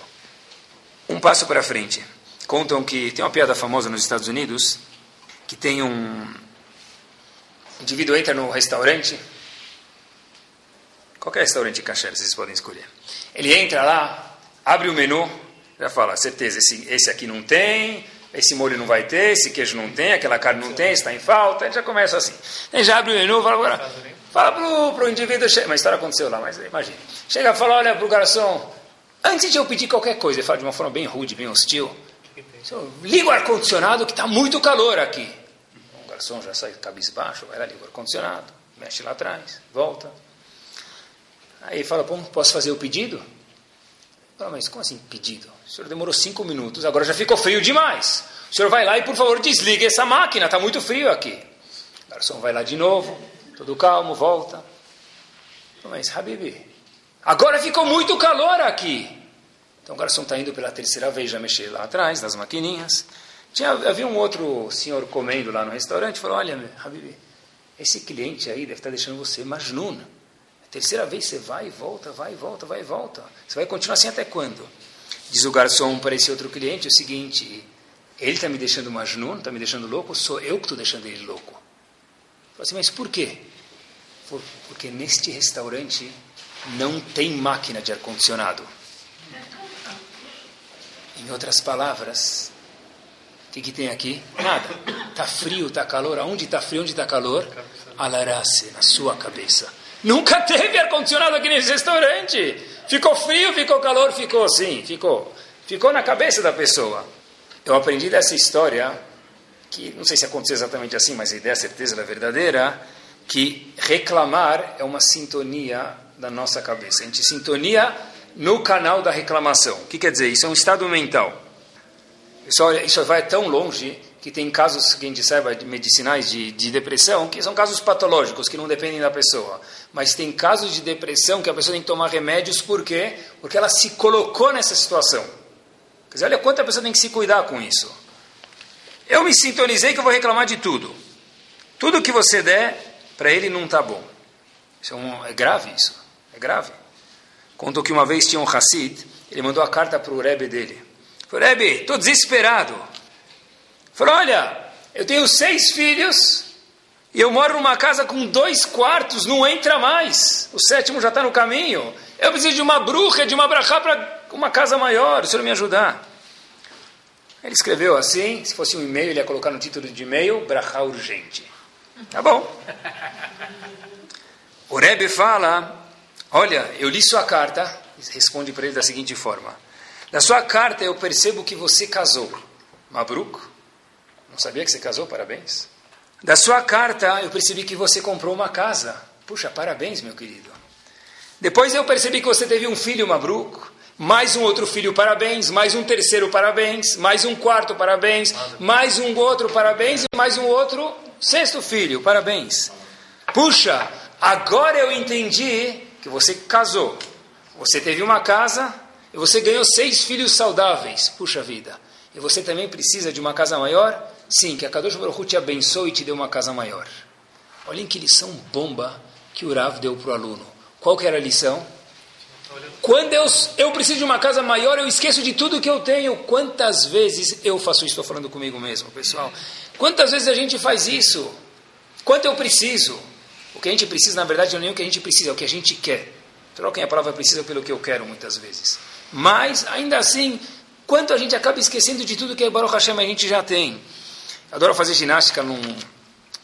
Um passo para frente. Contam que tem uma piada famosa nos Estados Unidos, que tem um indivíduo entra no restaurante, qualquer restaurante kasher, vocês podem escolher. Ele entra lá, abre o menu, já fala, certeza, esse aqui não tem, esse molho não vai ter, esse queijo não tem, aquela carne não tem, está em falta, ele já começa assim. Ele já abre o menu, fala para o indivíduo, uma história aconteceu lá, mas imagina. Chega e fala, olha para o garçom, antes de eu pedir qualquer coisa, ele fala de uma forma bem rude, bem hostil. Liga o ar-condicionado que está muito calor aqui. O garçom já sai cabisbaixo, vai lá, liga o ar-condicionado, mexe lá atrás, volta. Aí fala, pô, posso fazer o pedido? Ele fala, mas como assim pedido? O senhor demorou 5 minutos, agora já ficou frio demais. O senhor vai lá e, por favor, desliga essa máquina, está muito frio aqui. O garçom vai lá de novo, todo calmo, volta. Mas, Habibi, agora ficou muito calor aqui. Então o garçom está indo pela terceira vez, já mexeu lá atrás, nas maquininhas. Havia um outro senhor comendo lá no restaurante, falou, olha, meu, Habibi, esse cliente aí deve estar deixando você majnun. A terceira vez você vai e volta, vai e volta, vai e volta. Você vai continuar assim até quando? Diz o garçom para esse outro cliente o seguinte, ele está me deixando majnun, está me deixando louco, sou eu que estou deixando ele louco. Falou assim, mas por quê? Porque neste restaurante não tem máquina de ar-condicionado. Em outras palavras, o que tem aqui? Nada. Está frio, está calor. Aonde está frio, onde está calor? Alarace, na sua cabeça. Nunca teve ar-condicionado aqui nesse restaurante. Ficou frio, ficou calor, ficou sim, ficou. Ficou na cabeça da pessoa. Eu aprendi dessa história, que não sei se aconteceu exatamente assim, mas a ideia, a certeza da verdadeira, que reclamar é uma sintonia da nossa cabeça. A gente sintonia no canal da reclamação. O que quer dizer? Isso é um estado mental. Isso vai tão longe que tem casos, que a gente saiba, medicinais de depressão, que são casos patológicos, que não dependem da pessoa. Mas tem casos de depressão que a pessoa tem que tomar remédios, por quê? Porque ela se colocou nessa situação. Quer dizer, olha quanto a pessoa tem que se cuidar com isso. Eu me sintonizei que eu vou reclamar de tudo. Tudo que você der, para ele não está bom. Isso é grave isso. É grave. Contou que uma vez tinha um Hassid, ele mandou a carta para o Rebbe dele. Falou, Rebbe, estou desesperado. Falou, olha, eu tenho 6 filhos e eu moro numa casa com 2 quartos, não entra mais. O 7º já está no caminho. Eu preciso de uma bruxa, de uma brachá para uma casa maior, o senhor me ajudar. Ele escreveu assim, se fosse um e-mail, ele ia colocar no título de e-mail, brachá urgente. Tá bom. O Rebbe fala, olha, eu li sua carta, responde para ele da seguinte forma. Na sua carta eu percebo que você casou. Mabruk, não sabia que você casou, parabéns. Da sua carta eu percebi que você comprou uma casa. Puxa, parabéns, meu querido. Depois eu percebi que você teve um filho, Mabruk, mais um outro filho, parabéns, mais um terceiro, parabéns, mais um quarto, parabéns, mais um outro, parabéns, e mais um outro, 6º filho, parabéns. Puxa, agora eu entendi que você casou, você teve uma casa e você ganhou 6 filhos saudáveis. Puxa vida. E você também precisa de uma casa maior? Sim, que a Kadosh Baruch Hu te abençoe e te dê uma casa maior. Olhem que lição bomba que o Rav deu para o aluno. Qual que era a lição? Quando eu preciso de uma casa maior, eu esqueço de tudo que eu tenho. Quantas vezes eu faço isso? Estou falando comigo mesmo, pessoal. Quantas vezes a gente faz isso? Quanto eu preciso? O que a gente precisa, na verdade, não é nem o que a gente precisa, é o que a gente quer. Troquem a palavra precisa pelo que eu quero, muitas vezes. Mas, ainda assim, quanto a gente acaba esquecendo de tudo que o Baruch Hashem a gente já tem. Adoro fazer ginástica num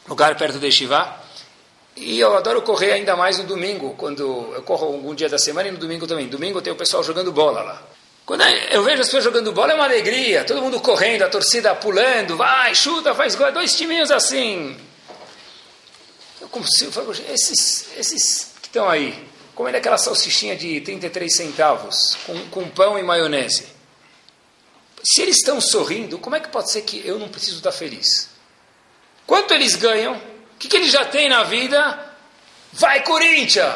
lugar perto de Yeshivá. E eu adoro correr ainda mais no domingo, quando eu corro algum dia da semana e no domingo também. Domingo tem o pessoal jogando bola lá. Quando eu vejo as pessoas jogando bola, é uma alegria. Todo mundo correndo, a torcida pulando, vai, chuta, faz gol. Dois timinhos assim. Eu consigo falar, esses que estão aí, comendo aquela salsichinha de 33 centavos, com pão e maionese. Se eles estão sorrindo, como é que pode ser que eu não preciso estar feliz? Quanto eles ganham? O que ele já tem na vida? Vai, Corinthians!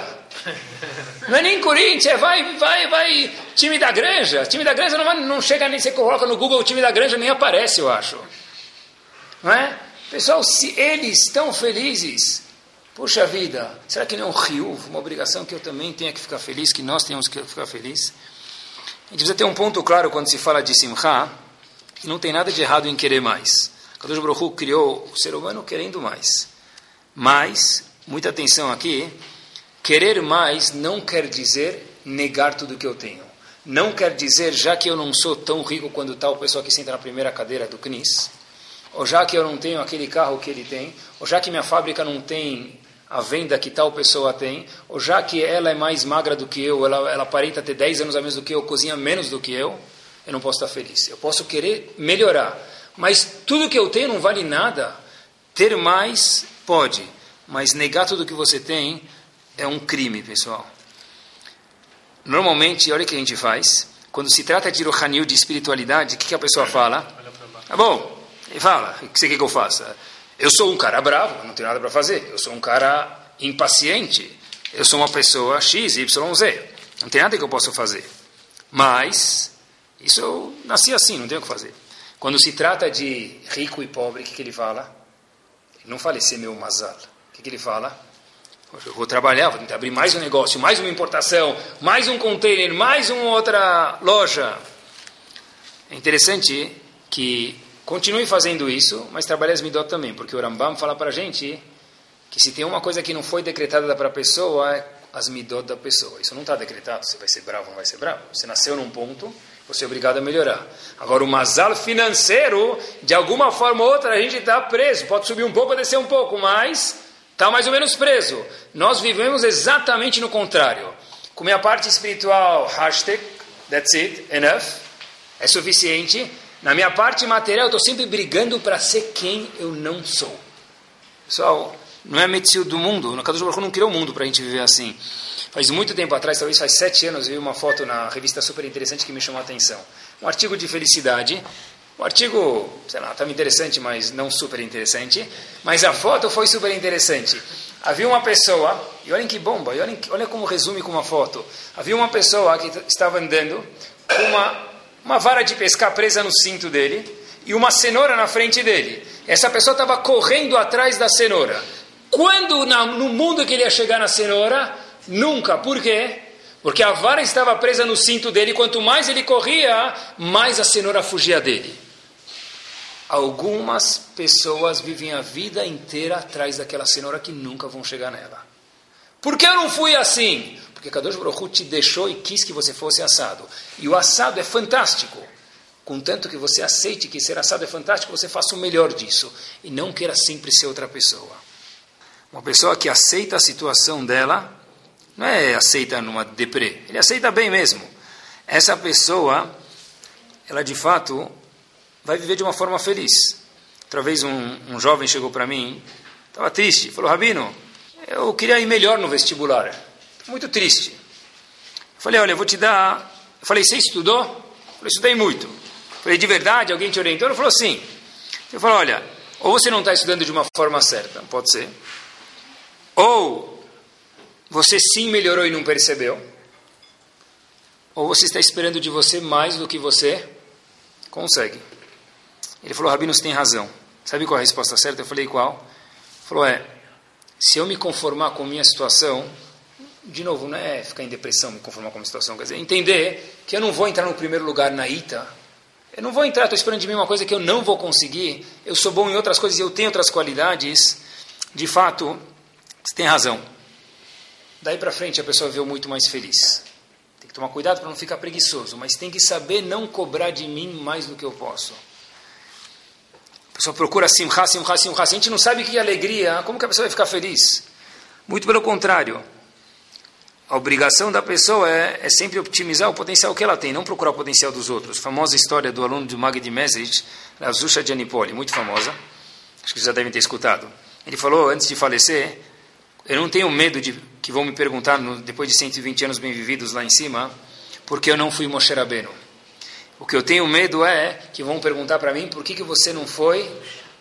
Não é nem Corinthians, é vai, time da granja. Time da granja não chega nem, você coloca no Google, o time da granja nem aparece, eu acho. Não é? Pessoal, se eles estão felizes, poxa vida, será que não é um riuvo, uma obrigação que eu também tenha que ficar feliz, que nós tenhamos que ficar feliz? A gente precisa ter um ponto claro quando se fala de Simcha, que não tem nada de errado em querer mais. Kadosh Baruch Hu criou o ser humano querendo mais. Mas, muita atenção aqui, querer mais não quer dizer negar tudo que eu tenho. Não quer dizer, já que eu não sou tão rico quanto tal pessoa que senta na primeira cadeira do CNIS, ou já que eu não tenho aquele carro que ele tem, ou já que minha fábrica não tem a venda que tal pessoa tem, ou já que ela é mais magra do que eu, ela aparenta ter 10 anos a menos do que eu, cozinha menos do que eu não posso estar feliz. Eu posso querer melhorar, mas tudo que eu tenho não vale nada. Ter mais... pode, mas negar tudo que você tem é um crime, pessoal. Normalmente, olha o que a gente faz, quando se trata de rohanil, de espiritualidade, o que a pessoa fala? Tá bom, ele fala, o que você quer que eu faça? Eu sou um cara bravo, não tenho nada para fazer, eu sou um cara impaciente, eu sou uma pessoa X, Y, Z, não tem nada que eu possa fazer. Mas, isso eu nasci assim, não tenho o que fazer. Quando se trata de rico e pobre, o que ele fala? Não falecer meu mazal. O que ele fala? Eu vou trabalhar, vou tentar abrir mais um negócio, mais uma importação, mais um container, mais uma outra loja. É interessante que continue fazendo isso, mas trabalhe as midot também, porque o Rambam fala para a gente que se tem uma coisa que não foi decretada para a pessoa, é as midot da pessoa. Isso não está decretado, você vai ser bravo ou não vai ser bravo. Você nasceu num ponto... você é obrigado a melhorar. Agora, o mazal financeiro, de alguma forma ou outra, a gente está preso. Pode subir um pouco, descer um pouco, mas está mais ou menos preso. Nós vivemos exatamente no contrário. Com minha parte espiritual, hashtag, that's it, enough, é suficiente. Na minha parte material, eu estou sempre brigando para ser quem eu não sou. Pessoal, não é metido do mundo. O Kadosh Baruch Hu não criou o mundo para a gente viver assim. Faz muito tempo atrás, talvez faz 7 anos, eu vi uma foto na revista super interessante que me chamou a atenção. Um artigo de felicidade, um artigo, sei lá, estava interessante, mas não super interessante, mas a foto foi super interessante. Havia uma pessoa, e olhem que bomba, e olha como resume com uma foto. Havia uma pessoa que estava andando com uma vara de pescar presa no cinto dele e uma cenoura na frente dele. Essa pessoa estava correndo atrás da cenoura. Quando no mundo que ele ia chegar na cenoura... nunca. Por quê? Porque a vara estava presa no cinto dele, quanto mais ele corria, mais a cenoura fugia dele. Algumas pessoas vivem a vida inteira atrás daquela cenoura que nunca vão chegar nela. Por que eu não fui assim? Porque Kadosh Baruch Hu te deixou e quis que você fosse assado. E o assado é fantástico. Contanto que você aceite que ser assado é fantástico, você faça o melhor disso. E não queira sempre ser outra pessoa. Uma pessoa que aceita a situação dela... não é aceita numa deprê, ele aceita bem mesmo. Essa pessoa, ela de fato vai viver de uma forma feliz. Outra vez um jovem chegou para mim, estava triste, falou, Rabino, eu queria ir melhor no vestibular, estou muito triste. Eu falei, olha, eu vou te dar... eu falei, você estudou? Eu falei, estudei muito. Eu falei, de verdade, alguém te orientou? Ele falou, sim. Eu falei, olha, ou você não está estudando de uma forma certa, pode ser, ou... você sim melhorou e não percebeu? Ou você está esperando de você mais do que você consegue? Ele falou, Rabino, você tem razão. Sabe qual é a resposta certa? Eu falei, qual? Ele falou, se eu me conformar com a minha situação, de novo, não é ficar em depressão, me conformar com a minha situação, quer dizer, entender que eu não vou entrar no primeiro lugar na Ita, eu não vou entrar, estou esperando de mim uma coisa que eu não vou conseguir, eu sou bom em outras coisas e eu tenho outras qualidades, de fato, você tem razão. Daí para frente a pessoa viveu muito mais feliz. Tem que tomar cuidado para não ficar preguiçoso, mas tem que saber não cobrar de mim mais do que eu posso. A pessoa procura Simcha, Simcha, Simcha. Se a gente não sabe que alegria, como que a pessoa vai ficar feliz? Muito pelo contrário. A obrigação da pessoa é sempre optimizar o potencial que ela tem, não procurar o potencial dos outros. A famosa história do aluno do Magid de Mesrich, Rav Zusha de Anipoli, muito famosa. Acho que vocês já devem ter escutado. Ele falou, antes de falecer, eu não tenho medo de que vão me perguntar, depois de 120 anos bem vividos lá em cima, porque eu não fui Moshe Rabbeinu. O que eu tenho medo é que vão perguntar para mim por que você não foi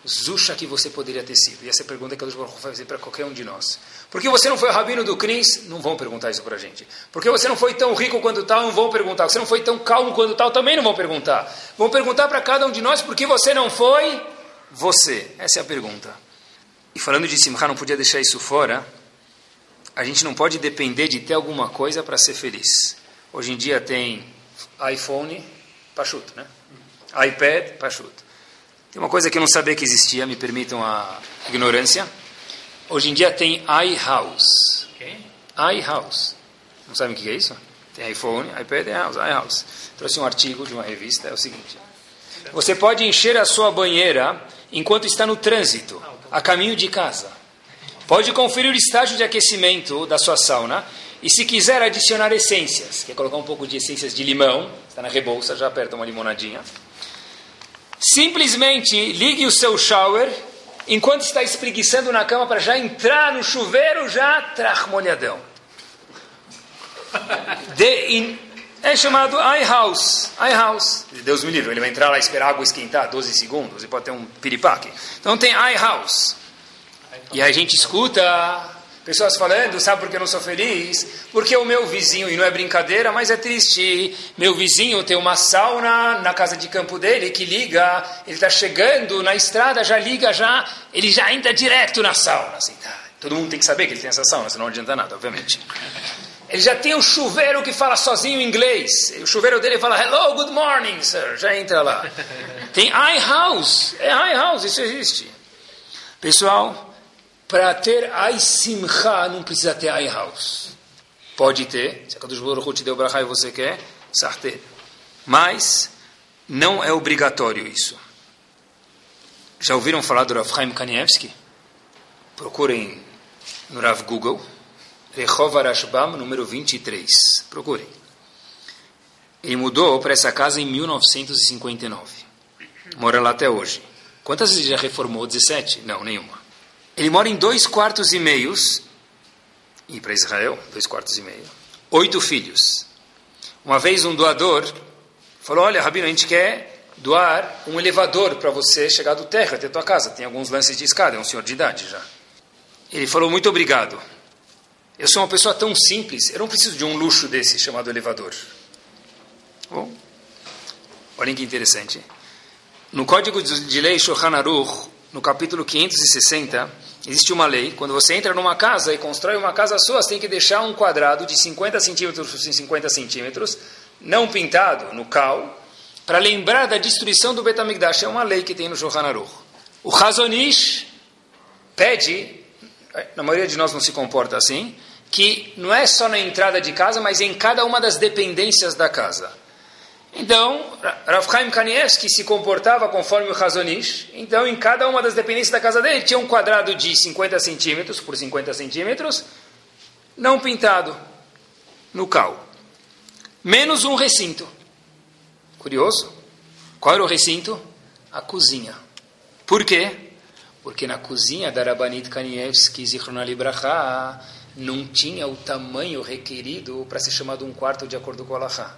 Zusha que você poderia ter sido. E essa pergunta é que a Deus vai fazer para qualquer um de nós. Por que você não foi o Rabino do Cris? Não vão perguntar isso para a gente. Por que você não foi tão rico quanto tal? Não vão perguntar. Você não foi tão calmo quanto tal? Também não vão perguntar. Vão perguntar para cada um de nós por que você não foi você. Essa é a pergunta. E falando de Simcha, não podia deixar isso fora. A gente não pode depender de ter alguma coisa para ser feliz. Hoje em dia tem iPhone, pachuto, né? iPad, pachuto. Tem uma coisa que eu não sabia que existia, me permitam a ignorância. Hoje em dia tem iHouse. Okay. iHouse. Não sabem o que é isso? Tem iPhone, iPad e iHouse. Trouxe um artigo de uma revista, é o seguinte. Você pode encher a sua banheira enquanto está no trânsito, a caminho de casa. Pode conferir o estágio de aquecimento da sua sauna e, se quiser, adicionar essências. Quer colocar um pouco de essências de limão? Está na Rebouças, já aperta uma limonadinha. Simplesmente ligue o seu shower enquanto está espreguiçando na cama para já entrar no chuveiro, já molhadão. É chamado iHouse. Deus me livre, ele vai entrar lá e esperar a água esquentar 12 segundos e pode ter um piripaque. Então tem iHouse. E a gente escuta pessoas falando, sabe por que eu não sou feliz? Porque o meu vizinho, e não é brincadeira, mas é triste, meu vizinho tem uma sauna na casa de campo dele que liga, ele está chegando na estrada, já liga, já ele já entra direto na sauna. Assim, tá. Todo mundo tem que saber que ele tem essa sauna, senão não adianta nada, obviamente. Ele já tem o chuveiro que fala sozinho em inglês. O chuveiro dele fala, hello, good morning, sir. Já entra lá. Tem iHouse. É iHouse, isso existe. Pessoal, para ter Simcha, não precisa ter iHouse. Pode ter. Se a Kadosh Baruch Hu te deu brachá e você quer, sartê. Mas não é obrigatório isso. Já ouviram falar do Rav Chaim Kanievsky? Procurem no Rav Google. Rehov HaRashbam, número 23. Procurem. Ele mudou para essa casa em 1959. Mora lá até hoje. Quantas vezes já reformou? 17? Não, nenhuma. Ele mora em 2 quartos e meios, e para Israel, 2 quartos e meio, 8 filhos. Uma vez um doador falou, olha, Rabino, a gente quer doar um elevador para você chegar do térreo até a tua casa. Tem alguns lances de escada, é um senhor de idade já. Ele falou, muito obrigado. Eu sou uma pessoa tão simples, eu não preciso de um luxo desse chamado elevador. Bom, olhem que interessante. No Código de Lei Shulchan Aruch, no capítulo 560... existe uma lei, quando você entra numa casa e constrói uma casa sua, você tem que deixar um quadrado de 50 centímetros por 50 centímetros, não pintado, no cal, para lembrar da destruição do Beit HaMikdash. É uma lei que tem no Shulchan Aruch. O Chazon Ish pede, na maioria de nós não se comporta assim, que não é só na entrada de casa, mas em cada uma das dependências da casa. Então, Rav Chaim Kanievsky se comportava conforme o Chazon Ish. Então, em cada uma das dependências da casa dele, tinha um quadrado de 50 centímetros por 50 centímetros, não pintado, no cal. Menos um recinto. Curioso? Qual era o recinto? A cozinha. Por quê? Porque na cozinha da Rabanit Kanievsky, Zichrona Libraha, não tinha o tamanho requerido para ser chamado um quarto de acordo com o Halachá.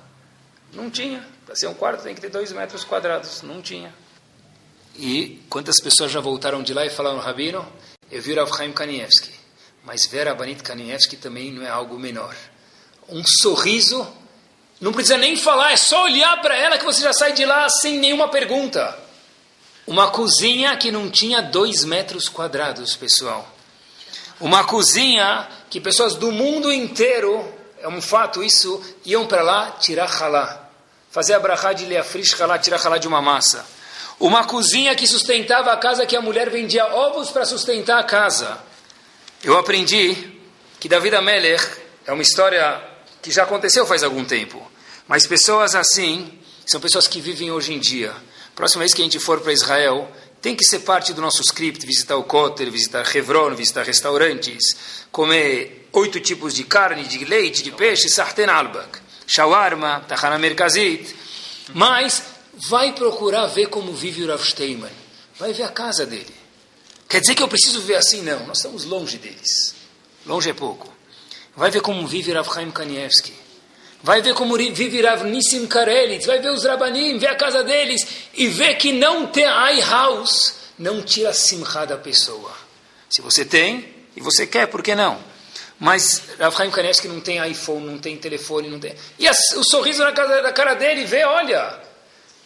Não tinha. Para ser um quarto tem que ter 2 metros quadrados. Não tinha. E quantas pessoas já voltaram de lá e falaram, Rabino, eu vi o Rav Chaim Kanievsky, mas ver a Rabanit Kanievsky também não é algo menor. Um sorriso, não precisa nem falar, é só olhar para ela que você já sai de lá sem nenhuma pergunta. Uma cozinha que não tinha 2 metros quadrados, pessoal. uma cozinha que pessoas do mundo inteiro, é um fato isso, iam para lá tirar halá, fazer a brachá de leafrish halá, tirar halá de uma massa. Uma cozinha que sustentava a casa, que a mulher vendia ovos para sustentar a casa. Eu aprendi que David HaMelech, é uma história que já aconteceu faz algum tempo, mas pessoas assim são pessoas que vivem hoje em dia. Próxima vez que a gente for para Israel, tem que ser parte do nosso script, visitar o Kotel, visitar Hebron, visitar restaurantes, comer 8 tipos de carne, de leite, de peixe, sarten albak, shawarma, tahana merkazit. Mas vai procurar ver como vive o Rav Steinman. Vai ver a casa dele. Quer dizer que eu preciso ver assim? Não, nós estamos longe deles. Longe é pouco. Vai ver como vive Rav Chaim Kanievsky. Vai ver como vive Rav Nissim Karelitz, vai ver os Rabanim, ver a casa deles, e ver que não ter high house não tira a simcha da pessoa. Se você tem, e você quer, por que não? Mas Rav Chaim Kanievsky não tem iPhone, não tem telefone, não tem... E o sorriso na cara dele, vê, olha,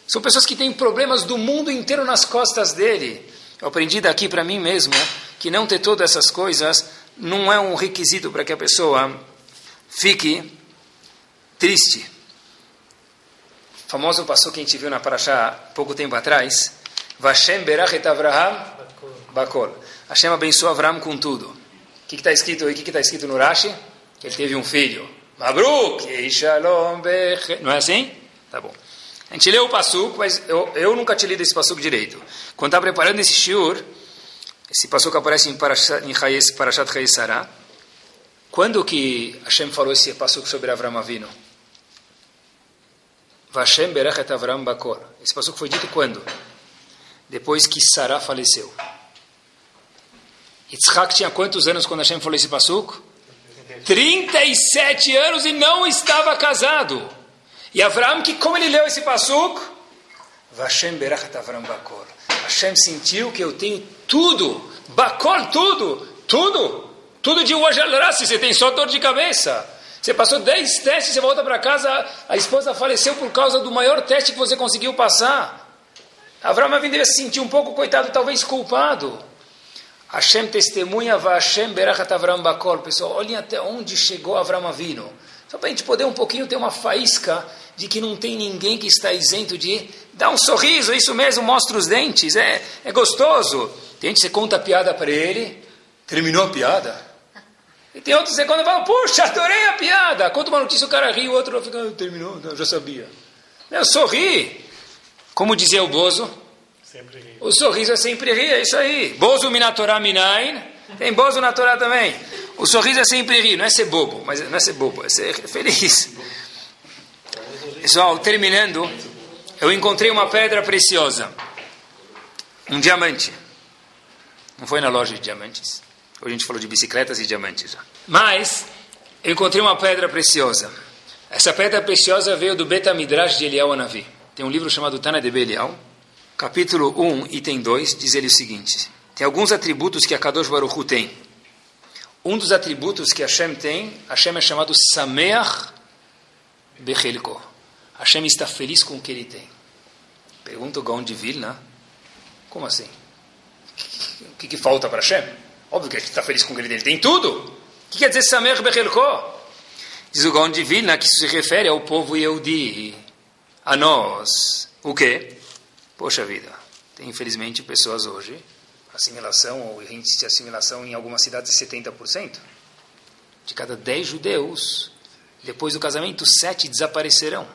são pessoas que têm problemas do mundo inteiro nas costas dele. Eu aprendi daqui para mim mesmo que não ter todas essas coisas não é um requisito para que a pessoa fique... triste. O famoso passou que a gente viu na Parashá pouco tempo atrás. Vashem berach et Avraham bakol. Hashem abençoou Avram com tudo. O que está escrito aí? O que está escrito no Rashi? Que ele teve um filho. Mabruk, Shalom Bech. Não é assim? Tá bom. A gente leu o passuco, mas eu nunca tinha lido esse passuco direito. Quando estava preparando esse shiur, esse passuco aparece em Parashat Chayei Sará. Quando que Hashem falou esse passuco sobre Avram Avinu? Vashem berach et Avram bakor. Esse passuco foi dito quando? Depois que Sará faleceu. Yitzhak tinha quantos anos quando Hashem falou esse passuco? 37 anos e não estava casado. E Avram, que como ele leu esse passuco? Vashem berach et Avram bakor. Hashem sentiu que eu tenho tudo. Bakor, tudo. Tudo de Uajalrá, se você tem só dor de cabeça. Você passou 10 testes, você volta para casa, a esposa faleceu por causa do maior teste que você conseguiu passar. Avram Avinu devia se sentir um pouco, coitado, talvez culpado. Hashem testemunha, Vashem berachat Avram bakol. Pessoal, olhem até onde chegou Avram Avinu. Só para a gente poder um pouquinho ter uma faísca de que não tem ninguém que está isento de... Dá um sorriso, isso mesmo, mostra os dentes, é gostoso. Tem gente que você conta a piada para ele, terminou a piada. E tem outros que quando falam, puxa, adorei a piada. Conta uma notícia, o cara ri, o outro fica, terminou, já sabia. Eu sorri. Como dizia o Bozo? Sempre ri. O sorriso é sempre rir, é isso aí. Bozo minatorá minain. Tem Bozo na Torá também. O sorriso é sempre rir, não é ser bobo, mas não é ser bobo, é ser feliz. Pessoal, terminando, eu encontrei uma pedra preciosa. Um diamante. Não foi na loja de diamantes? Hoje a gente falou de bicicletas e diamantes já. Mas eu encontrei uma pedra preciosa. Essa pedra preciosa veio do Midrash de Eliyahu Hanavi. Tem um livro chamado Tana de Eliyahu, capítulo 1, item 2, diz ele o seguinte: tem alguns atributos que a Kadosh Baruch Hu tem. Um dos atributos que Hashem tem, Hashem é chamado Sameach Bechelko. Hashem está feliz com o que ele tem. Pergunta o Gaon de Vilna, como assim? O que falta para Hashem? Óbvio que a gente está feliz com o que ele tem tudo. O que quer dizer Samer Bechelko? Diz o Gaon de Vilna que isso se refere ao povo Yehudi, a nós. O quê? Poxa vida, tem infelizmente pessoas hoje, assimilação ou índice de assimilação em algumas cidades de 70%. De cada 10 judeus, depois do casamento, 7 desaparecerão.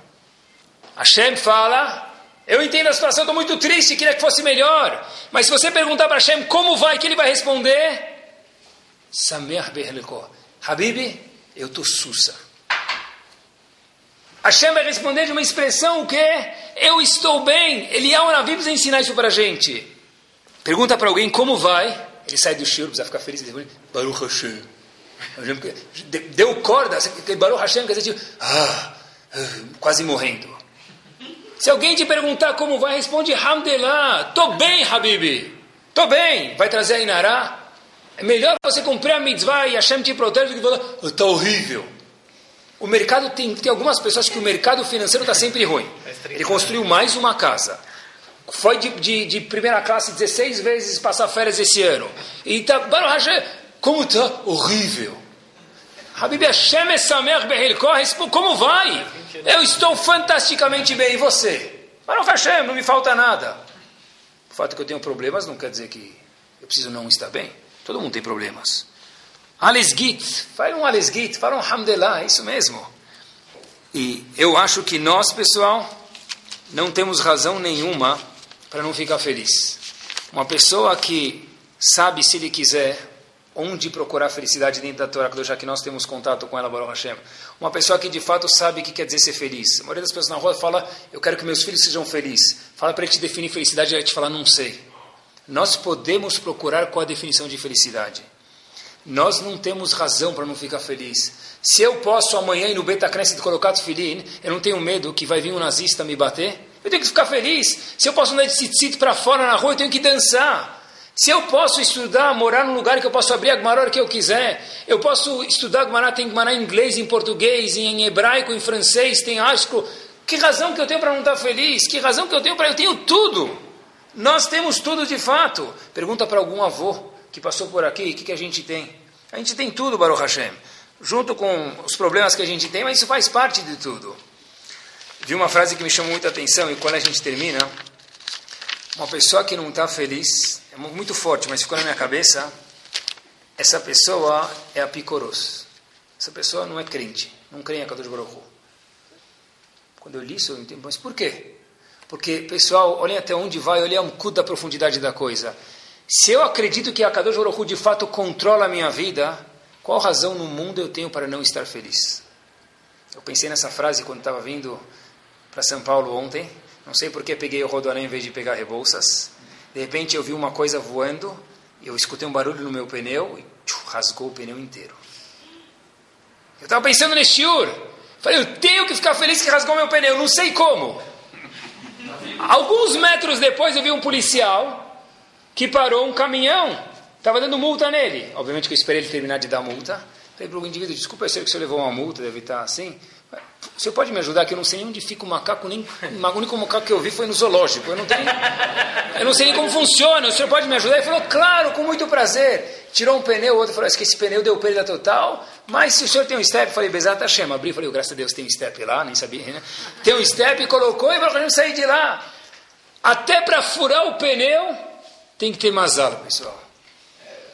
Hashem fala... Eu entendo a situação, estou muito triste, queria que fosse melhor. Mas se você perguntar para Hashem como vai, que ele vai responder? Samer Berlikó. Habib, eu estou sussa. Hashem vai responder de uma expressão, o quê? Eu estou bem. Eliyahu Hanavi precisa ensinar isso para a gente. Pergunta para alguém como vai. Ele sai do shiur, precisa ficar feliz. Baruch Hashem. Deu corda. Baruch Hashem quer dizer tipo, quase morrendo. Se alguém te perguntar como vai, responde, Hamdelá, tô bem, Habib, tô bem. Vai trazer a Inará? É melhor você cumprir a mitzvah e Hashem te protege do que falar, tá horrível. O mercado tem algumas pessoas que o mercado financeiro está sempre ruim. Ele construiu mais uma casa. Foi de primeira classe 16 vezes passar férias esse ano. E tá, Como está horrível? Habib Hashem Esamer Behilkor, como vai? Eu estou fantasticamente bem, e você? Baruch Hashem, não me falta nada. O fato que eu tenho problemas não quer dizer que eu preciso não estar bem. Todo mundo tem problemas. Alesgit, fala um alesgit, fala um hamdelá, é isso mesmo. E eu acho que nós, pessoal, não temos razão nenhuma para não ficar feliz. Uma pessoa que sabe, se ele quiser, onde procurar felicidade dentro da Torá, já que nós temos contato com ela, Baruch Hashem. Uma pessoa que de fato sabe o que quer dizer ser feliz. A maioria das pessoas na rua fala, eu quero que meus filhos sejam felizes. Fala para ele te definir felicidade, ele vai te falar, não sei. Nós podemos procurar qual a definição de felicidade. Nós não temos razão para não ficar feliz. Se eu posso amanhã ir no Betacrense de colocar tefilin, eu não tenho medo que vai vir um nazista me bater. Eu tenho que ficar feliz. Se eu posso andar de tzitzit para fora na rua, eu tenho que dançar. Se eu posso estudar, morar num lugar que eu posso abrir a Gemara a hora que eu quiser, eu posso estudar Gemara, tem Gemara em inglês, em português, em hebraico, em francês, tem asco. Que razão que eu tenho para não estar feliz? Que razão que eu tenho para... Eu tenho tudo. Nós temos tudo de fato. Pergunta para algum avô que passou por aqui, o que a gente tem? A gente tem tudo, Baruch Hashem, junto com os problemas que a gente tem, mas isso faz parte de tudo. Vi uma frase que me chamou muita atenção, e quando a gente termina, uma pessoa que não está feliz, é muito forte, mas ficou na minha cabeça, essa pessoa é apicoros. Essa pessoa não é crente, não crê em Kadosh Baruch Hu. Quando eu li isso, eu não entendi, mas por quê? Porque, pessoal, olhem até onde vai, olhem um cudo da profundidade da coisa. Se eu acredito que a Kadosh Baruch Hu de fato controla a minha vida, qual razão no mundo eu tenho para não estar feliz? Eu pensei nessa frase quando estava vindo para São Paulo ontem, não sei porque peguei o Rodoanel em vez de pegar Rebouças. De repente eu vi uma coisa voando, eu escutei um barulho no meu pneu e rasgou o pneu inteiro. Eu estava pensando nesse shiur, falei, eu tenho que ficar feliz que rasgou meu pneu, não sei como. Alguns metros depois eu vi um policial que parou um caminhão, estava dando multa nele. Obviamente que eu esperei ele terminar de dar multa. Falei para o indivíduo, desculpa, eu sei que o senhor levou uma multa, deve estar assim. O senhor pode me ajudar, que eu não sei nem onde fica o macaco, nem o único macaco que eu vi foi no zoológico. Eu não sei nem como funciona, o senhor pode me ajudar? Ele falou, claro, com muito prazer. Tirou um pneu, o outro falou, esse pneu deu perda total, mas se o senhor tem um step, falei, Bezat Hashem, abri, falei, graças a Deus tem um step lá, nem sabia, né? Tem um step, colocou e falou, eu não saí de lá. Até para furar o pneu, tem que ter mazal, pessoal.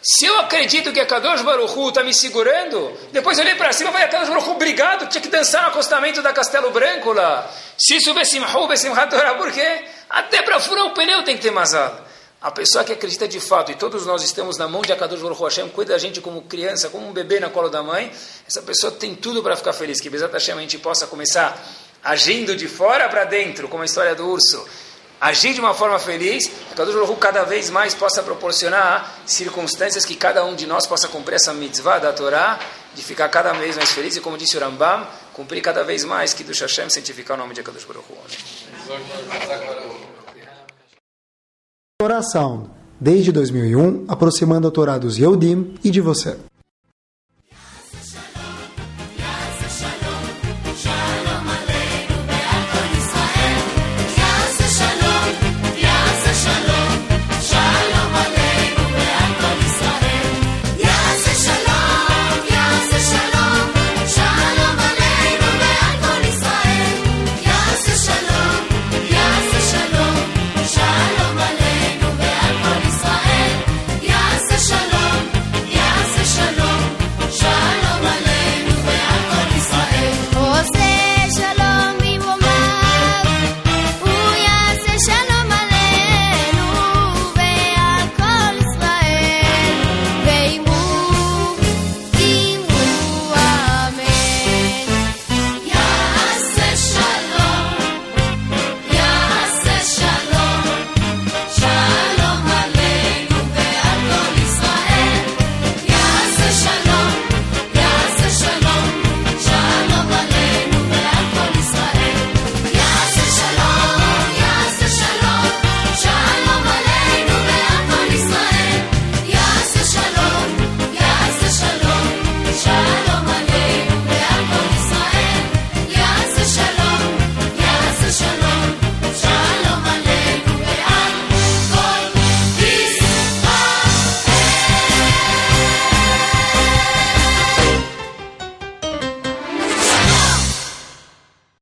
Se eu acredito que a Kadosh Baruch Hu está me segurando, depois eu olhei para cima e falei, a Kadosh Baruch Hu, obrigado, tinha que dançar no acostamento da Castelo Branco lá. Se isso Bessimha Torá, por quê? Até para furar o pneu tem que ter mazal. A pessoa que acredita de fato, e todos nós estamos na mão de Kadosh Baruch Hu, Hashem cuida da gente como criança, como um bebê na cola da mãe, essa pessoa tem tudo para ficar feliz, que Bezat Hashem a gente possa começar agindo de fora para dentro, como a história do urso. Agir de uma forma feliz, que Kadosh Baruch Hu cada vez mais possa proporcionar circunstâncias que cada um de nós possa cumprir essa mitzvah da Torá, de ficar cada vez mais feliz, e como disse o Rambam, cumprir cada vez mais, Kidush Hashem, santificar o nome de Kadosh Baruch Hu. Torá Sound, desde 2001, aproximando a Torá dos Yehudim e de você.